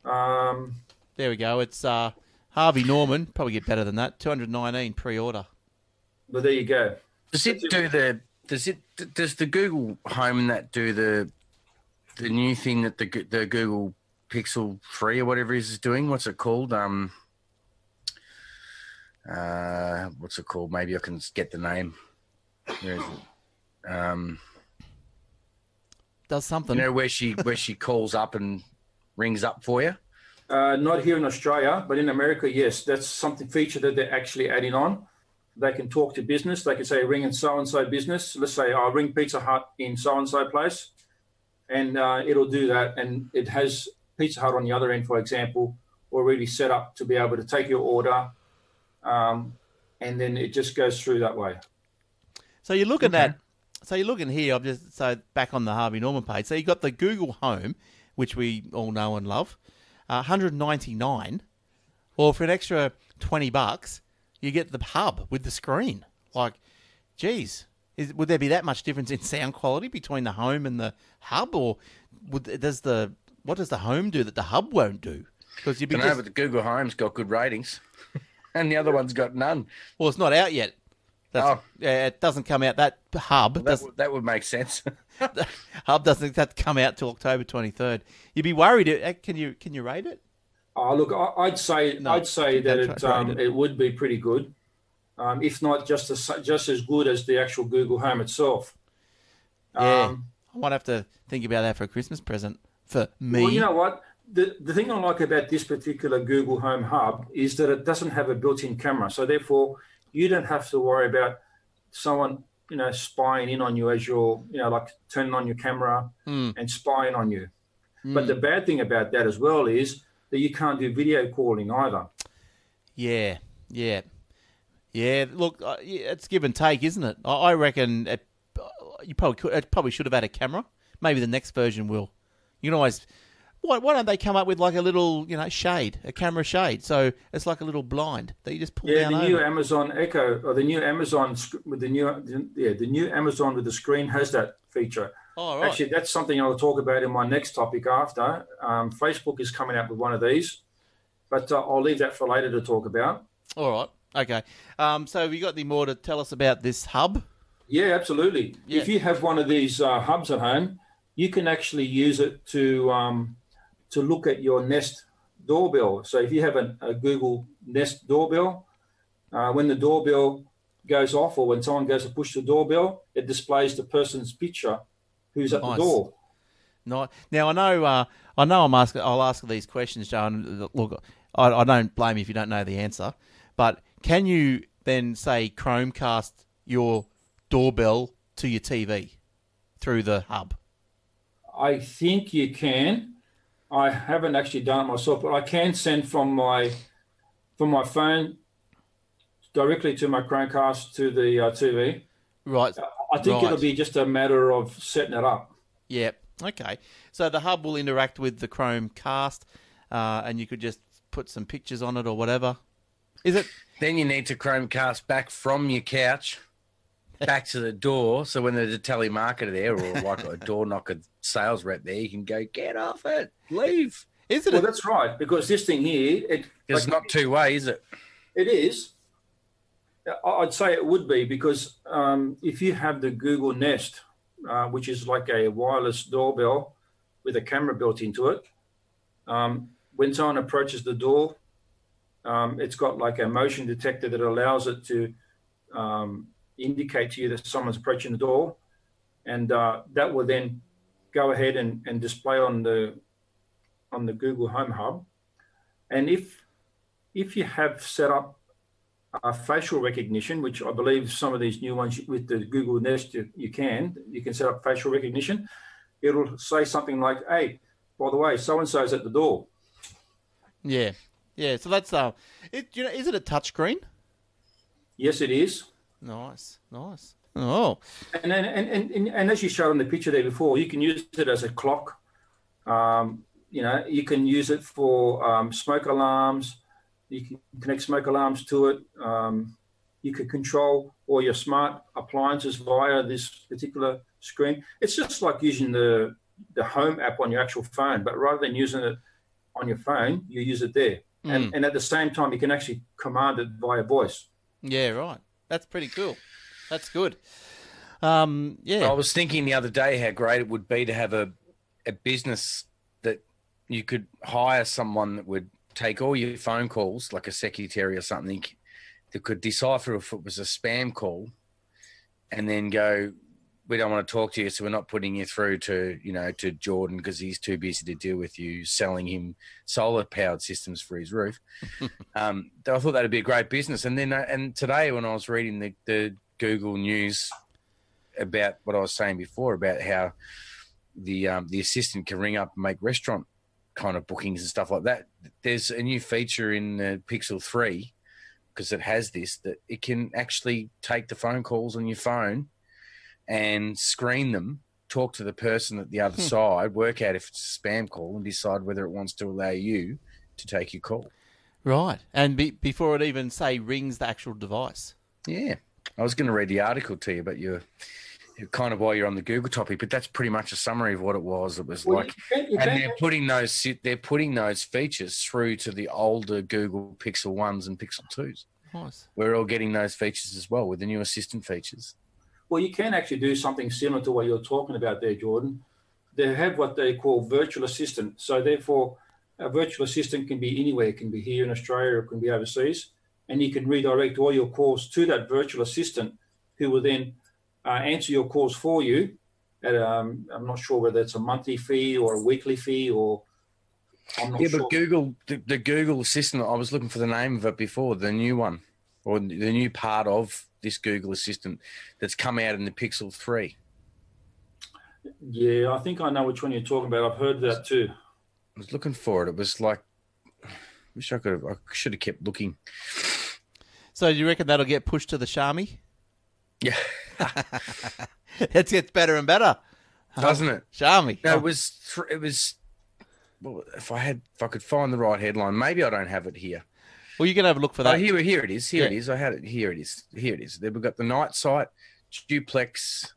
There we go. It's Harvey Norman. Probably get better than that. 219 pre-order. But there you go. Does the Google Home and that do the new thing that the Google Pixel 3 or whatever is doing? What's it called? What's it called? Maybe I can get the name. Where is it? Does something? Where she calls up and rings up for you? Not here in Australia, but in America, yes, that's something feature that they're actually adding on. They can talk to business. They can say, ring in so-and-so business. Let's say, I'll ring Pizza Hut in so-and-so place. And it'll do that. And it has Pizza Hut on the other end, for example, already set up to be able to take your order. And then it just goes through that way. So you're looking at, here, back on the Harvey Norman page. So you've got the Google Home, which we all know and love, $199, or for an extra $20, you get the hub with the screen. Like, geez, would there be that much difference in sound quality between the home and the hub? Or what does the home do that the hub won't do? Because you know, but the Google Home's got good ratings, and the other one's got none. Well, it's not out yet. It doesn't come out. That hub. Well, that would make sense. The hub doesn't come out till October 23rd. You'd be worried. Can you rate it? Look, I'd say that it would be pretty good, if not just as good as the actual Google Home itself. I might have to think about that for a Christmas present for me. Well, you know what? The thing I like about this particular Google Home Hub is that it doesn't have a built-in camera, so therefore you don't have to worry about someone, spying in on you as you're, like turning on your camera and spying on you. Mm. But the bad thing about that as well is that you can't do video calling either. Yeah. Look, it's give and take, isn't it? I reckon it probably should have had a camera. Maybe the next version will. You can always. Why don't they come up with like a little, shade, a camera shade? So it's like a little blind that you just pull down. Yeah, the new Amazon Echo, or the new Amazon with the new Amazon with the screen has that feature. Oh, right. Actually, that's something I'll talk about in my next topic after. Facebook is coming out with one of these, but I'll leave that for later to talk about. All right, okay. So have you got any more to tell us about this hub? Yeah, absolutely. Yeah. If you have one of these hubs at home, you can actually use it to look at your Nest doorbell. So if you have a Google Nest doorbell, when the doorbell goes off or when someone goes to push the doorbell, it displays the person's picture who's at the door. Nice. Now, I know I'll ask these questions, John. Look, I don't blame you if you don't know the answer, but can you then, say, Chromecast your doorbell to your TV through the hub? I think you can. I haven't actually done it myself, but I can send from my phone directly to my Chromecast to the TV. Right. I think it'll be just a matter of setting it up. Yeah. Okay. So the hub will interact with the Chromecast, and you could just put some pictures on it or whatever. Is it? Then you need to Chromecast back from your couch back to the door. So when there's a telemarketer there or like a door knocker sales rep there, you can go, get off it, leave. Isn't it? Well, that's right, because this thing here... It's like, not two-way, is it? It is. I'd say it would be because if you have the Google Nest, which is like a wireless doorbell with a camera built into it, when someone approaches the door, it's got like a motion detector that allows it to... indicate to you that someone's approaching the door, and that will then go ahead and display on the Google Home Hub. And if you have set up a facial recognition, which I believe some of these new ones with the Google Nest you can set up facial recognition, it'll say something like, "Hey, by the way, so and so's at the door." Yeah. So that's is it a touchscreen? Yes, it is. Nice. Oh, and as you showed on the picture there before, you can use it as a clock. You can use it for smoke alarms. You can connect smoke alarms to it. You can control all your smart appliances via this particular screen. It's just like using the Home app on your actual phone, but rather than using it on your phone, you use it there. Mm. And at the same time, you can actually command it via voice. Yeah, right. That's pretty cool. That's good. I was thinking the other day how great it would be to have a business that you could hire someone that would take all your phone calls, like a secretary or something, that could decipher if it was a spam call and then go, we don't want to talk to you, so we're not putting you through to, to Jordan because he's too busy to deal with you selling him solar-powered systems for his roof. I thought that would be a great business. And then, today when I was reading the Google News about what I was saying before about how the assistant can ring up and make restaurant kind of bookings and stuff like that, there's a new feature in the Pixel 3 because it has this, that it can actually take the phone calls on your phone and screen them, talk to the person at the other side, work out if it's a spam call and decide whether it wants to allow you to take your call. Right. And before it even, say, rings the actual device. Yeah. I was going to read the article to you, but you're kind of while you're on the Google topic, but that's pretty much a summary of what it was. It was they're putting those features through to the older Google Pixel 1s and Pixel 2s. Nice. We're all getting those features as well with the new assistant features. Well, you can actually do something similar to what you're talking about there, Jordan. They have what they call virtual assistant. So therefore, a virtual assistant can be anywhere. It can be here in Australia, or it can be overseas, and you can redirect all your calls to that virtual assistant, who will then answer your calls for you. At I'm not sure whether it's a monthly fee or a weekly fee, or I'm not sure. But Google, the Google Assistant, I was looking for the name of it before, the new one, or the new part of this Google Assistant that's come out in the Pixel 3. Yeah, I think I know which one you're talking about. I've heard that too. I was looking for it. It was like, I wish I could have, I should have kept looking. So do you reckon that'll get pushed to the Xiaomi? Yeah. It gets better and better, doesn't it? Xiaomi. No, it was. Well, if I could find the right headline, maybe I don't have it here. Well, you can have a look for that. Oh, here it is. Here it is. I had it. Here it is. Here it is. Then we've got the night sight, duplex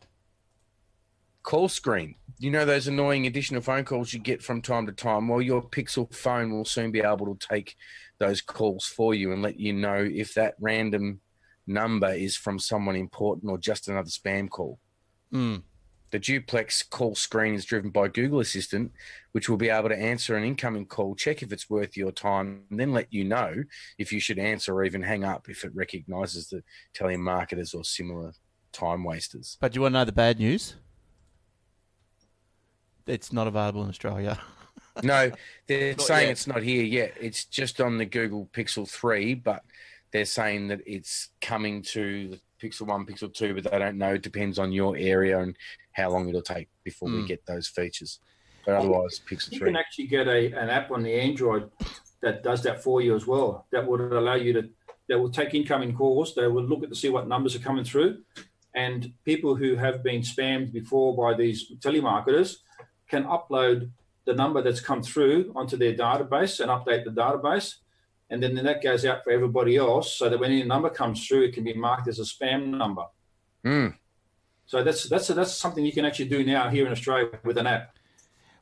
call screen. You know those annoying additional phone calls you get from time to time? Well, your Pixel phone will soon be able to take those calls for you and let you know if that random number is from someone important or just another spam call. Mm. The duplex call screen is driven by Google Assistant, which will be able to answer an incoming call, check if it's worth your time, and then let you know if you should answer or even hang up if it recognises the telemarketers or similar time wasters. But do you want to know the bad news? It's not available in Australia. No, they're saying it's not here yet. It's just on the Google Pixel 3, but they're saying that it's coming to the Pixel 1, Pixel 2, but they don't know. It depends on your area and how long it'll take before we get those features. But otherwise, Pixel 3. You can actually get an app on the Android that does that for you as well. That would allow you to, that will take incoming calls. They will look at to see what numbers are coming through. And people who have been spammed before by these telemarketers can upload the number that's come through onto their database and update the database. And then that goes out for everybody else so that when any number comes through, it can be marked as a spam number. Mm. So that's something you can actually do now here in Australia with an app.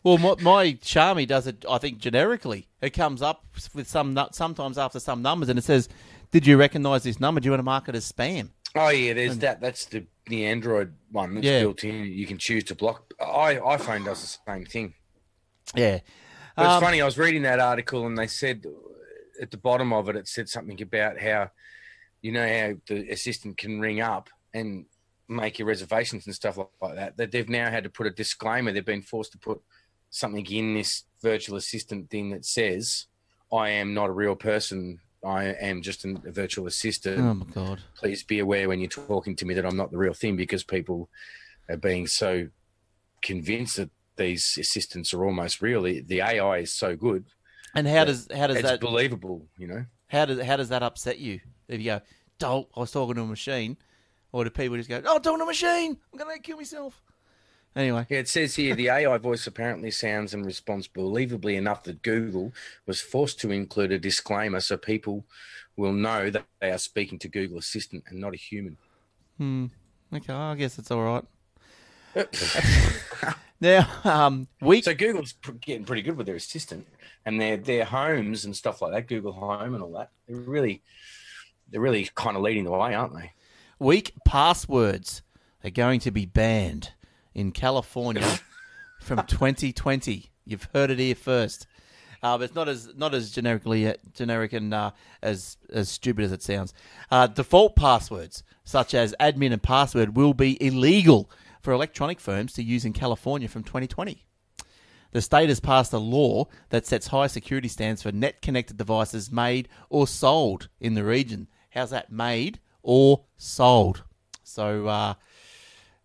Well, my Xiaomi does it, I think, generically. It comes up with sometimes after some numbers and it says, did you recognise this number? Do you want to mark it as spam? Oh, yeah, there's that. That's the Android one that's built in. You can choose to block. iPhone does the same thing. Yeah. But it's funny, I was reading that article and they said at the bottom of it, it said something about how, you know, how the assistant can ring up and make your reservations and stuff like that, that they've now had to put a disclaimer. They've been forced to put something in this virtual assistant thing that says, I am not a real person. I am just a virtual assistant. Oh, my God. Please be aware when you're talking to me that I'm not the real thing, because people are being so convinced that these assistants are almost real. The AI is so good. And how does that believable, you know? How does that upset you? If you go, dope, I was talking to a machine, or do people just go, oh, I'm talking to a machine, I'm gonna kill myself? Anyway. Yeah, it says here the AI voice apparently sounds and responds believably enough that Google was forced to include a disclaimer so people will know that they are speaking to Google Assistant and not a human. Okay, I guess it's all right. Now, so Google's getting pretty good with their assistant and their homes and stuff like that, Google Home and all that. They're really kind of leading the way, aren't they? Weak passwords are going to be banned in California from 2020. You've heard it here first. But it's not as generic and as stupid as it sounds. Default passwords such as admin and password will be illegal for electronic firms to use in California from 2020. The state has passed a law that sets high security standards for net-connected devices made or sold in the region. How's that? Made or sold? So,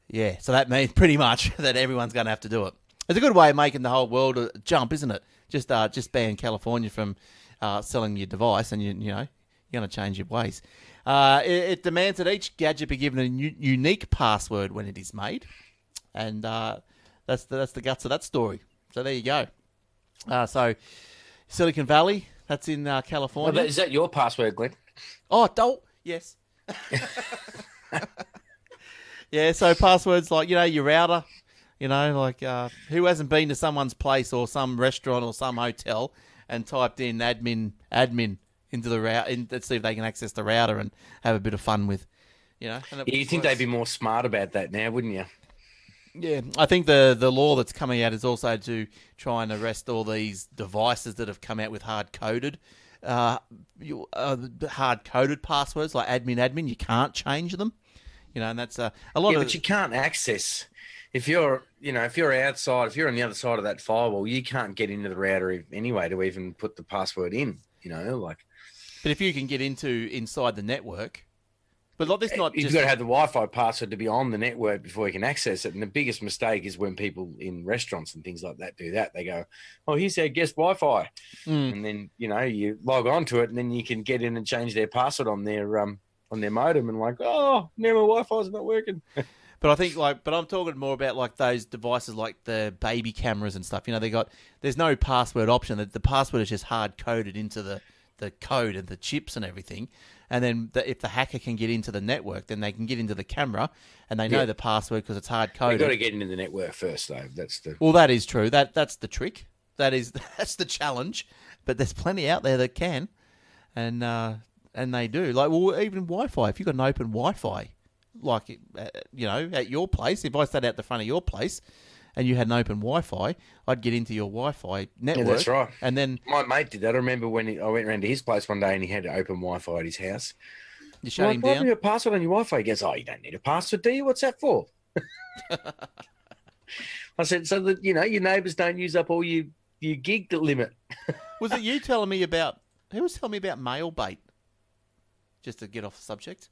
so that means pretty much that everyone's going to have to do it. It's a good way of making the whole world jump, isn't it? Just ban California from selling your device, and you know you're going to change your ways. It demands that each gadget be given a unique password when it is made, and that's the guts of that story. So there you go. So Silicon Valley, that's in California. Well, is that your password, Glenn? Oh, adult, yes. Yeah. So passwords like your router, who hasn't been to someone's place or some restaurant or some hotel and typed in admin. Into the router, let's see if they can access the router and have a bit of fun with, you know. And you'd think they'd be more smart about that now, wouldn't you? Yeah, I think the law that's coming out is also to try and arrest all these devices that have come out with hard-coded passwords like admin. You can't change them, and that's a lot. Yeah, but you can't access if you're outside, if you're on the other side of that firewall, you can't get into the router anyway to even put the password in. But if you can get inside the network. But like this, you've got to have the Wi-Fi password to be on the network before you can access it. And the biggest mistake is when people in restaurants and things like that do that. They go, "Oh, here's our guest Wi-Fi," and then you log on to it, and then you can get in and change their password on their modem, and now my Wi-Fi's not working. But I think but I'm talking more about those devices like the baby cameras and stuff. There's no password option. The password is just hard coded into the code and the chips and everything. And then if the hacker can get into the network, then they can get into the camera, and they know the password because it's hard coded. You've got to get into the network first, though. Well, that is true. That's the trick. That's the challenge. But there's plenty out there that can, and they do. Even Wi-Fi. If you've got an open Wi-Fi, at your place, if I sat out the front of your place, and you had an open Wi-Fi, I'd get into your Wi-Fi network. Yeah, that's right. And then my mate did that. I remember when I went round to his place one day and he had open Wi-Fi at his house. You shut him down? Why do you have a password on your Wi-Fi? He goes, "Oh, you don't need a password, do you? What's that for?" I said, so that, your neighbours don't use up all your gig limit. Was it you telling me about... Who was telling me about mail bait? Just to get off the subject.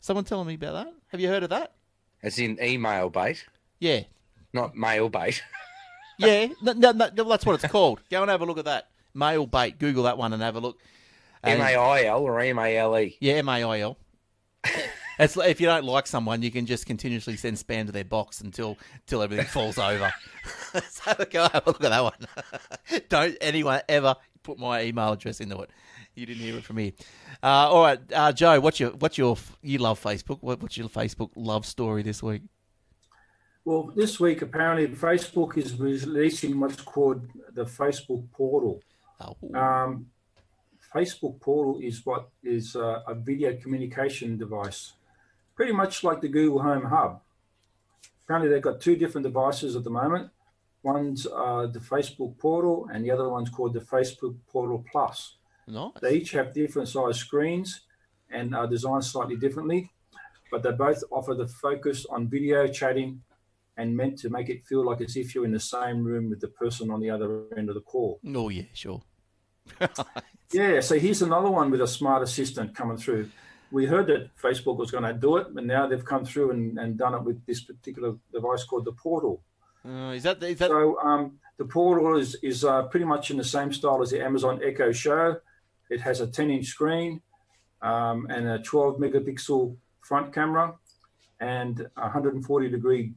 Someone telling me about that? Have you heard of that? As in email bait? Yeah. Not mail bait. Yeah, no, that's what it's called. Go and have a look at that. Mail bait. Google that one and have a look. M-A-I-L or M-A-L-E? Yeah, M-A-I-L. If you don't like someone, you can just continuously send spam to their box until everything falls over. So go have a look at that one. Don't anyone ever put my email address into it. You didn't hear it from me. All right, Joe, you love Facebook. What's your Facebook love story this week? Well, this week, apparently, Facebook is releasing what's called the Facebook Portal. Oh. Facebook Portal is a video communication device, pretty much like the Google Home Hub. Apparently, they've got two different devices at the moment. One's the Facebook Portal, and the other one's called the Facebook Portal Plus. Nice. They each have different size screens and are designed slightly differently, but they both offer the focus on video chatting and meant to make it feel like as if you're in the same room with the person on the other end of the call. Oh, yeah, sure. Yeah, so here's another one with a smart assistant coming through. We heard that Facebook was going to do it, but now they've come through and done it with this particular device called the Portal. The Portal is pretty much in the same style as the Amazon Echo Show. It has a 10-inch screen and a 12-megapixel front camera, and 140-degree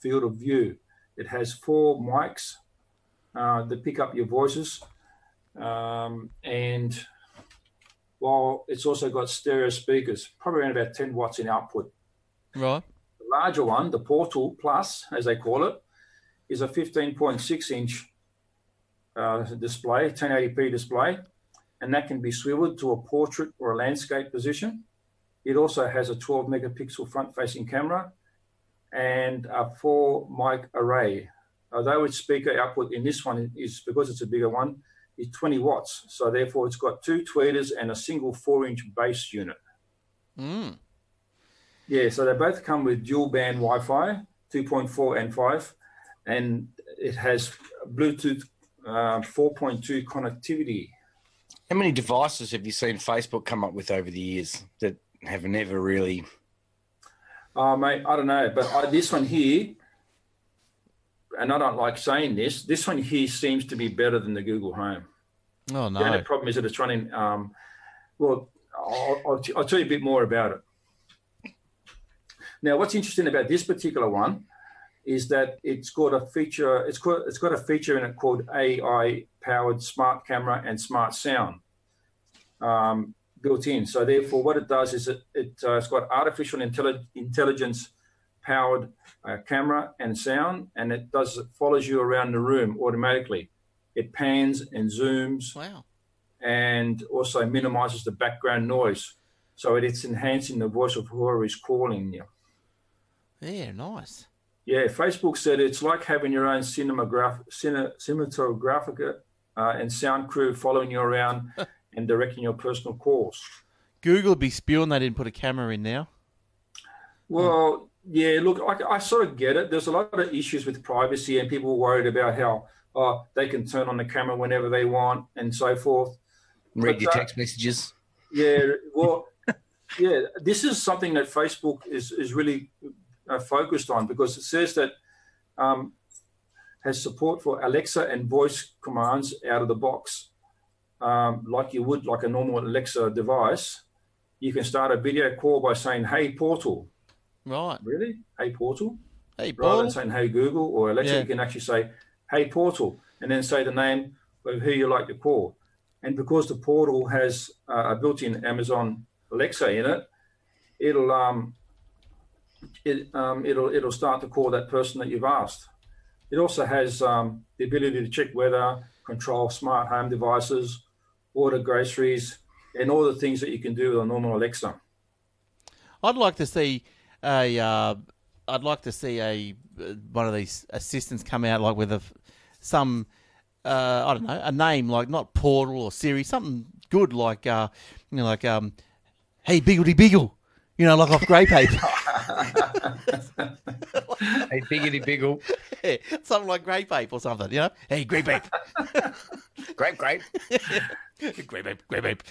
field of view. It has four mics that pick up your voices. And while it's also got stereo speakers, probably around about 10 watts in output. Right. The larger one, the Portal Plus, as they call it, is a 15.6-inch display, 1080p display, and that can be swiveled to a portrait or a landscape position. It also has a 12-megapixel front-facing camera and a 4-mic array. Although its speaker output in this one is, because it's a bigger one, is 20 watts. So therefore, it's got two tweeters and a single 4-inch bass unit. Mm. Yeah, so they both come with dual-band Wi-Fi, 2.4 and 5, and it has Bluetooth 4.2 connectivity. How many devices have you seen Facebook come up with over the years that have never really... Oh, mate, I don't know. But this one here, and I don't like saying this, this one here seems to be better than the Google Home. Oh, no. The only problem is that it's running... I'll tell you a bit more about it. Now, what's interesting about this particular one is that it's got a feature, in it called AI-powered smart camera and smart sound. Built in. So therefore, what it does is it's got artificial intelligence-powered camera and sound, and it follows you around the room automatically. It pans and zooms. Wow. And also minimizes the background noise. So it's enhancing the voice of whoever is calling you. Yeah, nice. Yeah, Facebook said it's like having your own cinematographer and sound crew following you around and directing your personal course. Google would be spewing they didn't put a camera in now. Well, yeah, look, I sort of get it. There's a lot of issues with privacy and people worried about how they can turn on the camera whenever they want and so forth. Read your text messages. Yeah, well, yeah, this is something that Facebook is really focused on because it says that has support for Alexa and voice commands out of the box. Like you would like a normal Alexa device, you can start a video call by saying, hey, Portal. Right. Really? Hey, Portal? Hey, Portal. Rather than saying, hey, Google or Alexa, you can actually say, hey, Portal, and then say the name of who you like to call. And because the Portal has a built-in Amazon Alexa in it, it'll start to call that person that you've asked. It also has the ability to check weather, control smart home devices, order groceries, and all the things that you can do with a normal Alexa. I'd like to see one of these assistants come out like with I don't know, a name like not Portal or Siri, something good like hey Biggledy Biggle, like off Grey Paper. Hey Biggity Biggle, yeah, something like Grape Ape or something, Hey Grape Ape, Grape Ape.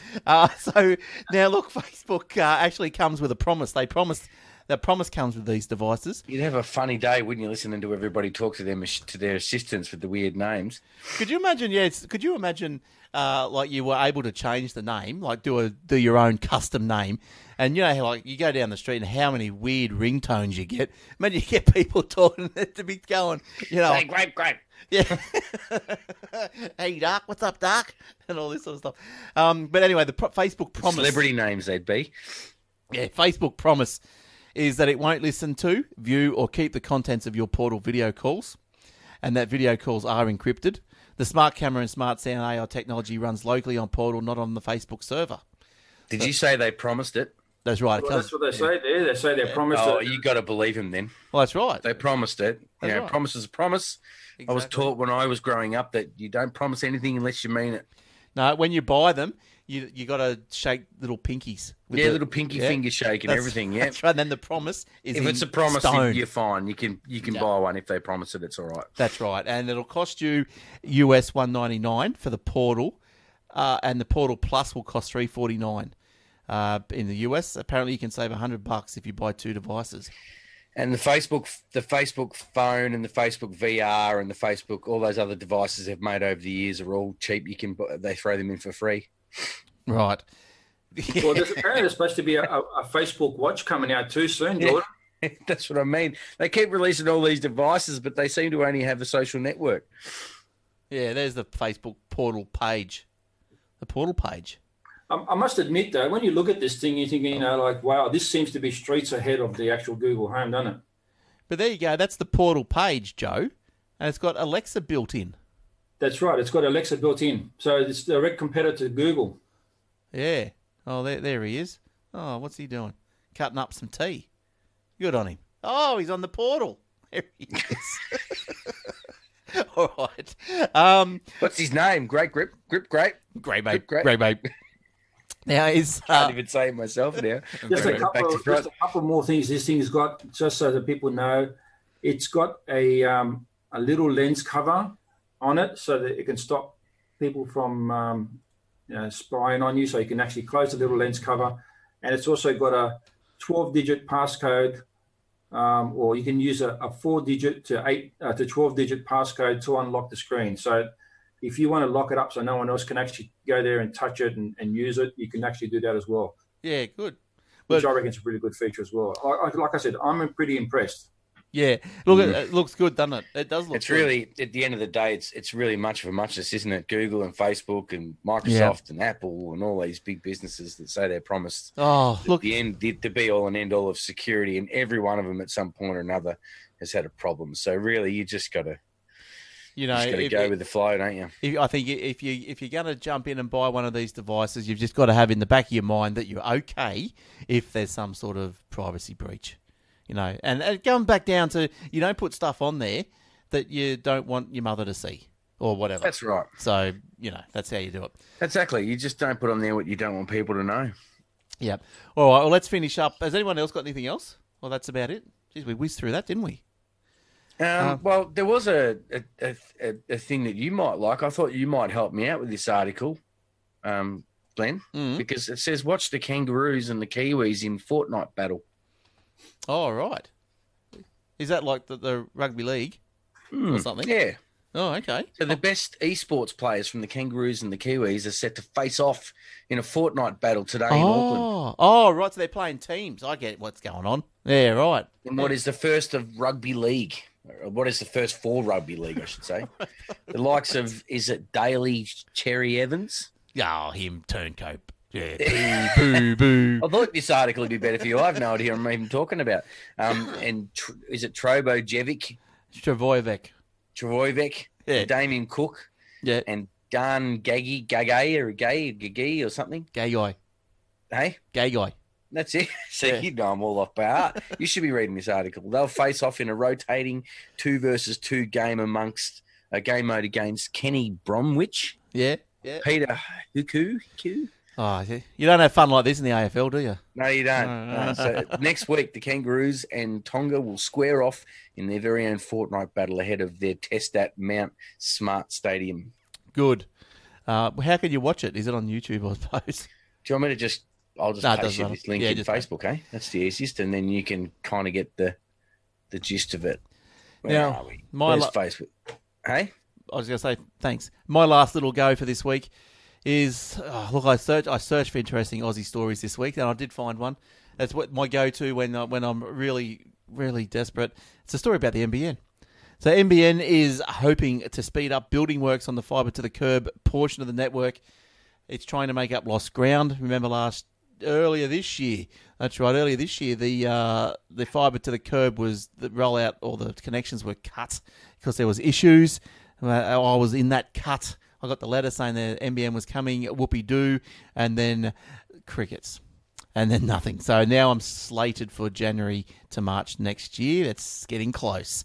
So now look, Facebook actually comes with a promise. They promised. That promise comes with these devices. You'd have a funny day, wouldn't you, listening to everybody talk to their assistants with the weird names? Could you imagine? Yes. Could you imagine, like you were able to change the name, like do your own custom name, and like you go down the street and how many weird ringtones you get. Imagine you get people talking to be going, hey, grape. Yeah. Hey, Doc, what's up, Doc? And all this sort of stuff. But anyway, the Facebook promise. Celebrity names they'd be. Yeah, Facebook promise. Is that it won't listen to, view, or keep the contents of your Portal video calls, and that video calls are encrypted. The smart camera and smart sound AI technology runs locally on Portal, not on the Facebook server. Did you say they promised it? That's right. Well, that's what they say there. They say they promised it. Oh, you got to believe them then. Well, that's right. They promised it. That's right. Promise is a promise. Exactly. I was taught when I was growing up that you don't promise anything unless you mean it. No, when you buy them, you got to shake little pinkies. Yeah, little pinky finger shake and everything. Yeah, that's right. And then the promise is if it's a promise, you're fine. You can buy one if they promise it. It's all right. That's right, and it'll cost you US $199 for the Portal, and the Portal Plus will cost $349 in the US. Apparently, you can save $100 if you buy two devices. And the Facebook phone and the Facebook VR and the Facebook, all those other devices they've made over the years are all cheap. They throw them in for free. Right. Well, there's supposed to be a Facebook watch coming out too soon, Jordan. Yeah, that's what I mean. They keep releasing all these devices, but they seem to only have a social network. Yeah, there's the Facebook Portal page. The Portal page. I must admit, though, when you look at this thing, you're thinking, like, wow, this seems to be streets ahead of the actual Google Home, doesn't it? But there you go. That's the Portal page, Joe, and it's got Alexa built in. That's right. It's got Alexa built in. So it's a direct competitor to Google. Yeah. Oh, there he is. Oh, what's he doing? Cutting up some tea. Good on him. Oh, he's on the Portal. There he is. All right. What's his name? Grape. Grape Ape. Now I can't even say it myself now. Just a couple more things this thing's got, just so that people know. It's got a little lens cover on it so that it can stop people from spying on you, so you can actually close the little lens cover. And it's also got a 12-digit passcode, or you can use a 4-digit to 12-digit passcode to unlock the screen. So if you want to lock it up so no one else can actually go there and touch it and use it, you can actually do that as well. Yeah, good. Which I reckon is a pretty good feature as well. Like I said, I'm pretty impressed. Yeah, it looks good, doesn't it? It does look good. It's really, at the end of the day, it's really much of a muchness, isn't it? Google and Facebook and Microsoft and Apple and all these big businesses that say they're promised the be-all and end-all of security, and every one of them at some point or another has had a problem. So really, you just got to... you've got to go with the flow, don't you? I think if you're going to jump in and buy one of these devices, you've just got to have in the back of your mind that you're okay if there's some sort of privacy breach. you know. And going back down to, you don't put stuff on there that you don't want your mother to see or whatever. That's right. So, you know, that's how you do it. Exactly. You just don't put on there what you don't want people to know. Yeah. All right, well, let's finish up. Has anyone else got anything else? Well, that's about it. Jeez, we whizzed through that, didn't we? Well, there was a thing that you might like. I thought you might help me out with this article, Glenn, because it says, watch the kangaroos and the Kiwis in Fortnite battle. Oh, right. Is that like the rugby league or something? Yeah. Oh, okay. So the best esports players from the Kangaroos and the Kiwis are set to face off in a Fortnite battle today in Auckland. Oh, right. So they're playing teams. I get what's going on. Yeah, right. And what is the first of rugby league? What is the first for rugby league, I should say? The likes of, is it Daly Cherry Evans? Oh, him, turncoat. Yeah, boo, boo, boo. I thought this article would be better for you. I have no idea what I'm even talking about. And is it Trobojevic? Trbojevic, yeah. Damien Cook, yeah, and Dan Gagai or something. Gagai. That's it. So yeah. You know I'm all off by heart. You should be reading this article. They'll face off in a rotating 2-versus-2 game amongst a game mode against Kenny Bromwich. Yeah. Peter Huku. Oh, you don't have fun like this in the AFL, do you? No, you don't. No. So next week, the Kangaroos and Tonga will square off in their very own Fortnite battle ahead of their test at Mount Smart Stadium. Good. How can you watch it? Is it on YouTube, I suppose? Do you want me to just... I'll just paste you this link in Facebook, eh? That's the easiest, and then you can kind of get the gist of it. Where are we? Where's Facebook? Hey? I was going to say, thanks. My last little go for this week is, I searched for interesting Aussie stories this week, and I did find one. That's what my go-to when I'm really, really desperate. It's a story about the NBN. So NBN is hoping to speed up building works on the fibre-to-the-curb portion of the network. It's trying to make up lost ground. Remember earlier this year. That's right, earlier this year, the fibre-to-the-curb was the rollout, or the connections were cut because there was issues. I was in that cut. I got the letter saying that NBN was coming, whoopee-doo, and then crickets, and then nothing. So now I'm slated for January to March next year. It's getting close.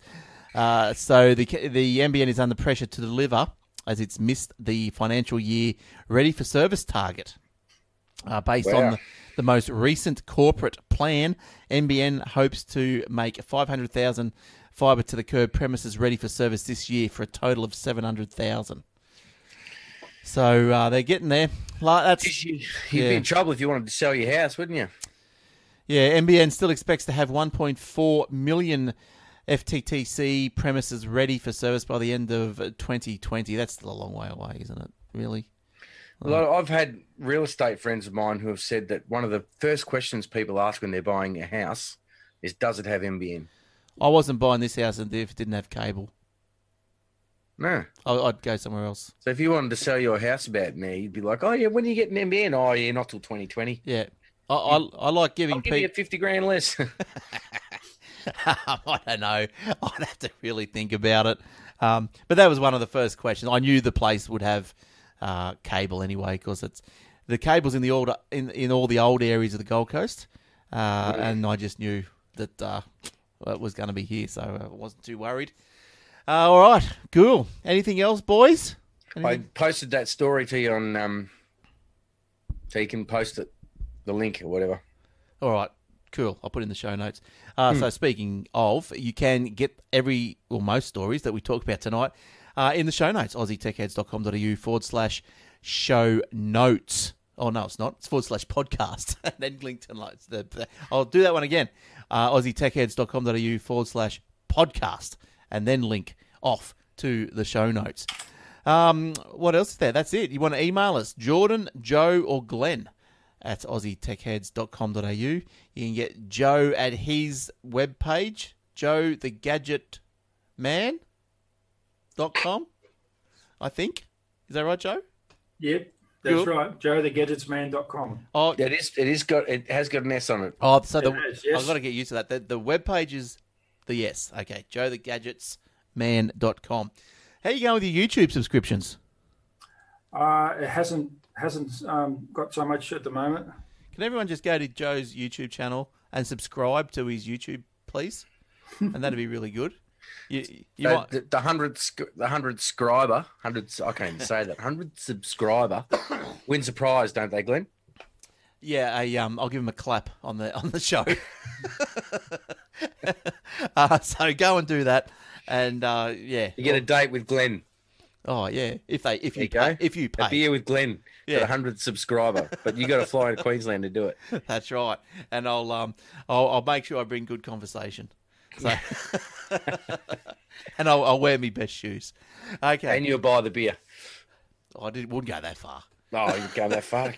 So the NBN is under pressure to deliver as it's missed the financial year ready for service target. Based on the most recent corporate plan, NBN hopes to make 500,000 fibre-to-the-curb premises ready for service this year for a total of 700,000. So they're getting there. You'd be in trouble if you wanted to sell your house, wouldn't you? Yeah, NBN still expects to have 1.4 million FTTC premises ready for service by the end of 2020. That's still a long way away, isn't it? Really? Well, I've had real estate friends of mine who have said that one of the first questions people ask when they're buying a house is, does it have NBN? I wasn't buying this house if it didn't have cable. No. I'd go somewhere else. So if you wanted to sell your house about now, you'd be like, oh, yeah, when are you getting NBN? Oh, yeah, not till 2020. Yeah. I like giving people... I'll give you 50 grand less. I don't know. I'd have to really think about it. But that was one of the first questions. I knew the place would have cable anyway because the cable's in the in all the old areas of the Gold Coast. And I just knew that it was going to be here, so I wasn't too worried. All right, cool. Anything else, boys? I posted that story to you on, so you can post it, the link or whatever. All right, cool. I'll put in the show notes. So speaking of, you can get most stories that we talked about tonight in the show notes, aussietechheads.com.au/show-notes. Oh, no, it's not. It's /podcast. And then link to notes. I'll do that one again. aussietechheads.com.au/podcast. And then link off to the show notes. What else is there? That's it. You want to email us, Jordan, Joe, or Glenn at aussietechheads.com.au. You can get Joe at his webpage, joethegadgetman.com, I think. Is that right, Joe? Yep, that's right. joethegadgetsman.com. Oh, it has got an S on it. Oh, so I've got to get used to that. The webpage is... joethegadgetsman.com. How are you going with your YouTube subscriptions? It hasn't got so much at the moment. Can everyone just go to Joe's YouTube channel and subscribe to his YouTube please? And that'd be really good. You might... The hundredth subscriber wins a prize, don't they, Glenn? Yeah, I'll give him a clap on the show. So go and do that, and yeah, you get a date with Glenn. Oh yeah, if you pay a beer with Glenn, yeah, for the 100th subscriber, but you got to fly to Queensland to do it. That's right, and I'll make sure I bring good conversation. So, and I'll wear my best shoes. Okay, and you'll buy the beer. Oh, I wouldn't go that far. Oh, you'd go that far.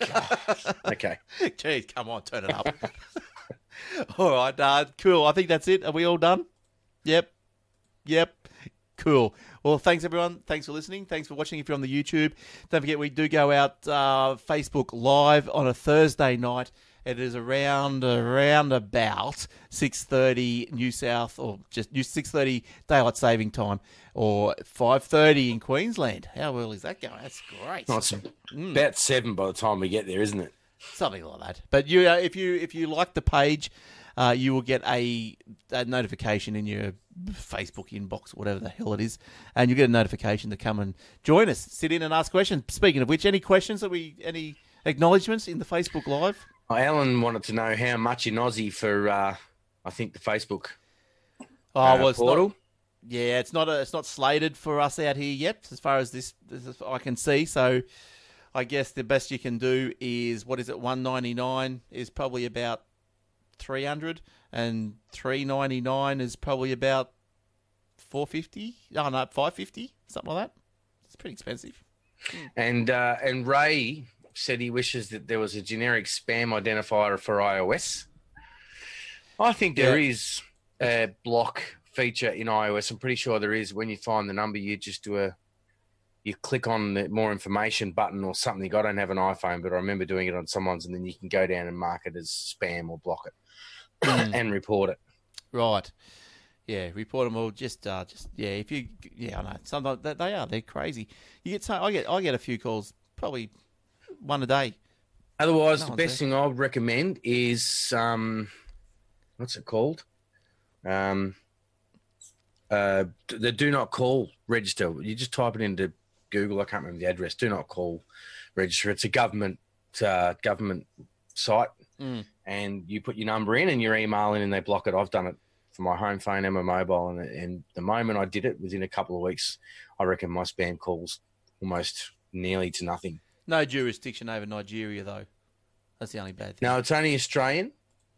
Okay, jeez, come on, turn it up. All right, cool. I think that's it. Are we all done? Yep. Cool. Well, thanks, everyone. Thanks for listening. Thanks for watching if you're on the YouTube. Don't forget, we do go out Facebook Live on a Thursday night. It is around about 6:30 New South, or just 6:30 Daylight Saving Time, or 5:30 in Queensland. How early is that going? That's great. Awesome. About 7 by the time we get there, isn't it? Something like that. But you, if you like the page, you will get a notification in your Facebook inbox, whatever the hell it is, and you get a notification to come and join us, sit in and ask questions. Speaking of which, any questions that any acknowledgements in the Facebook Live? Alan wanted to know how much in Aussie for I think the Facebook portal. Yeah, it's not slated for us out here yet, as far as this I can see. So I guess the best you can do is, what is it, $199 is probably about $300, and $399 is probably about $450. Oh, no, $550, something like that. It's pretty expensive. And Ray said he wishes that there was a generic spam identifier for iOS. I think there is a block feature in iOS. I'm pretty sure there is. When you find the number, you just do you click on the more information button or something. I don't have an iPhone, but I remember doing it on someone's, and then you can go down and mark it as spam or block it and report it. Right. Yeah, report them all. I know. Sometimes they're crazy. You get I get a few calls, probably one a day. Otherwise, the best thing I would recommend is what's it called? The Do Not Call Register. You just type it into Google. I can't remember the address. Do Not Call Register. It's a government site, and you put your number in and your email in, and they block it. I've done it for my home phone and my mobile, and the moment I did it, within a couple of weeks, I reckon my spam calls almost nearly to nothing. No jurisdiction over Nigeria, though. That's the only bad thing. No, it's only Australian.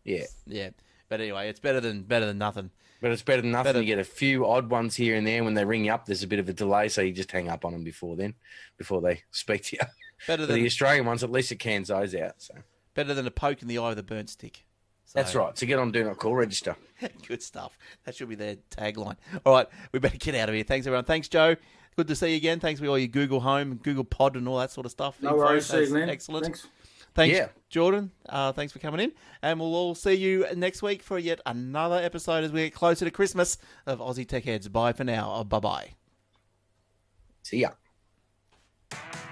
Yeah, yeah. But anyway, it's better than nothing. But it's better than nothing. You get a few odd ones here and there. When they ring you up, there's a bit of a delay, so you just hang up on them before they speak to you. Better than the Australian ones. At least it cans those out. So better than a poke in the eye with a burnt stick. So, that's right. So get on Do Not Call Register. Good stuff. That should be their tagline. All right, we better get out of here. Thanks, everyone. Thanks, Joe. Good to see you again. Thanks for all your Google Home, Google Pod, and all that sort of stuff. No worries. See you, man. Excellent. Thanks, Jordan. Thanks for coming in. And we'll all see you next week for yet another episode as we get closer to Christmas of Aussie Tech Heads. Bye for now. Bye-bye. See ya.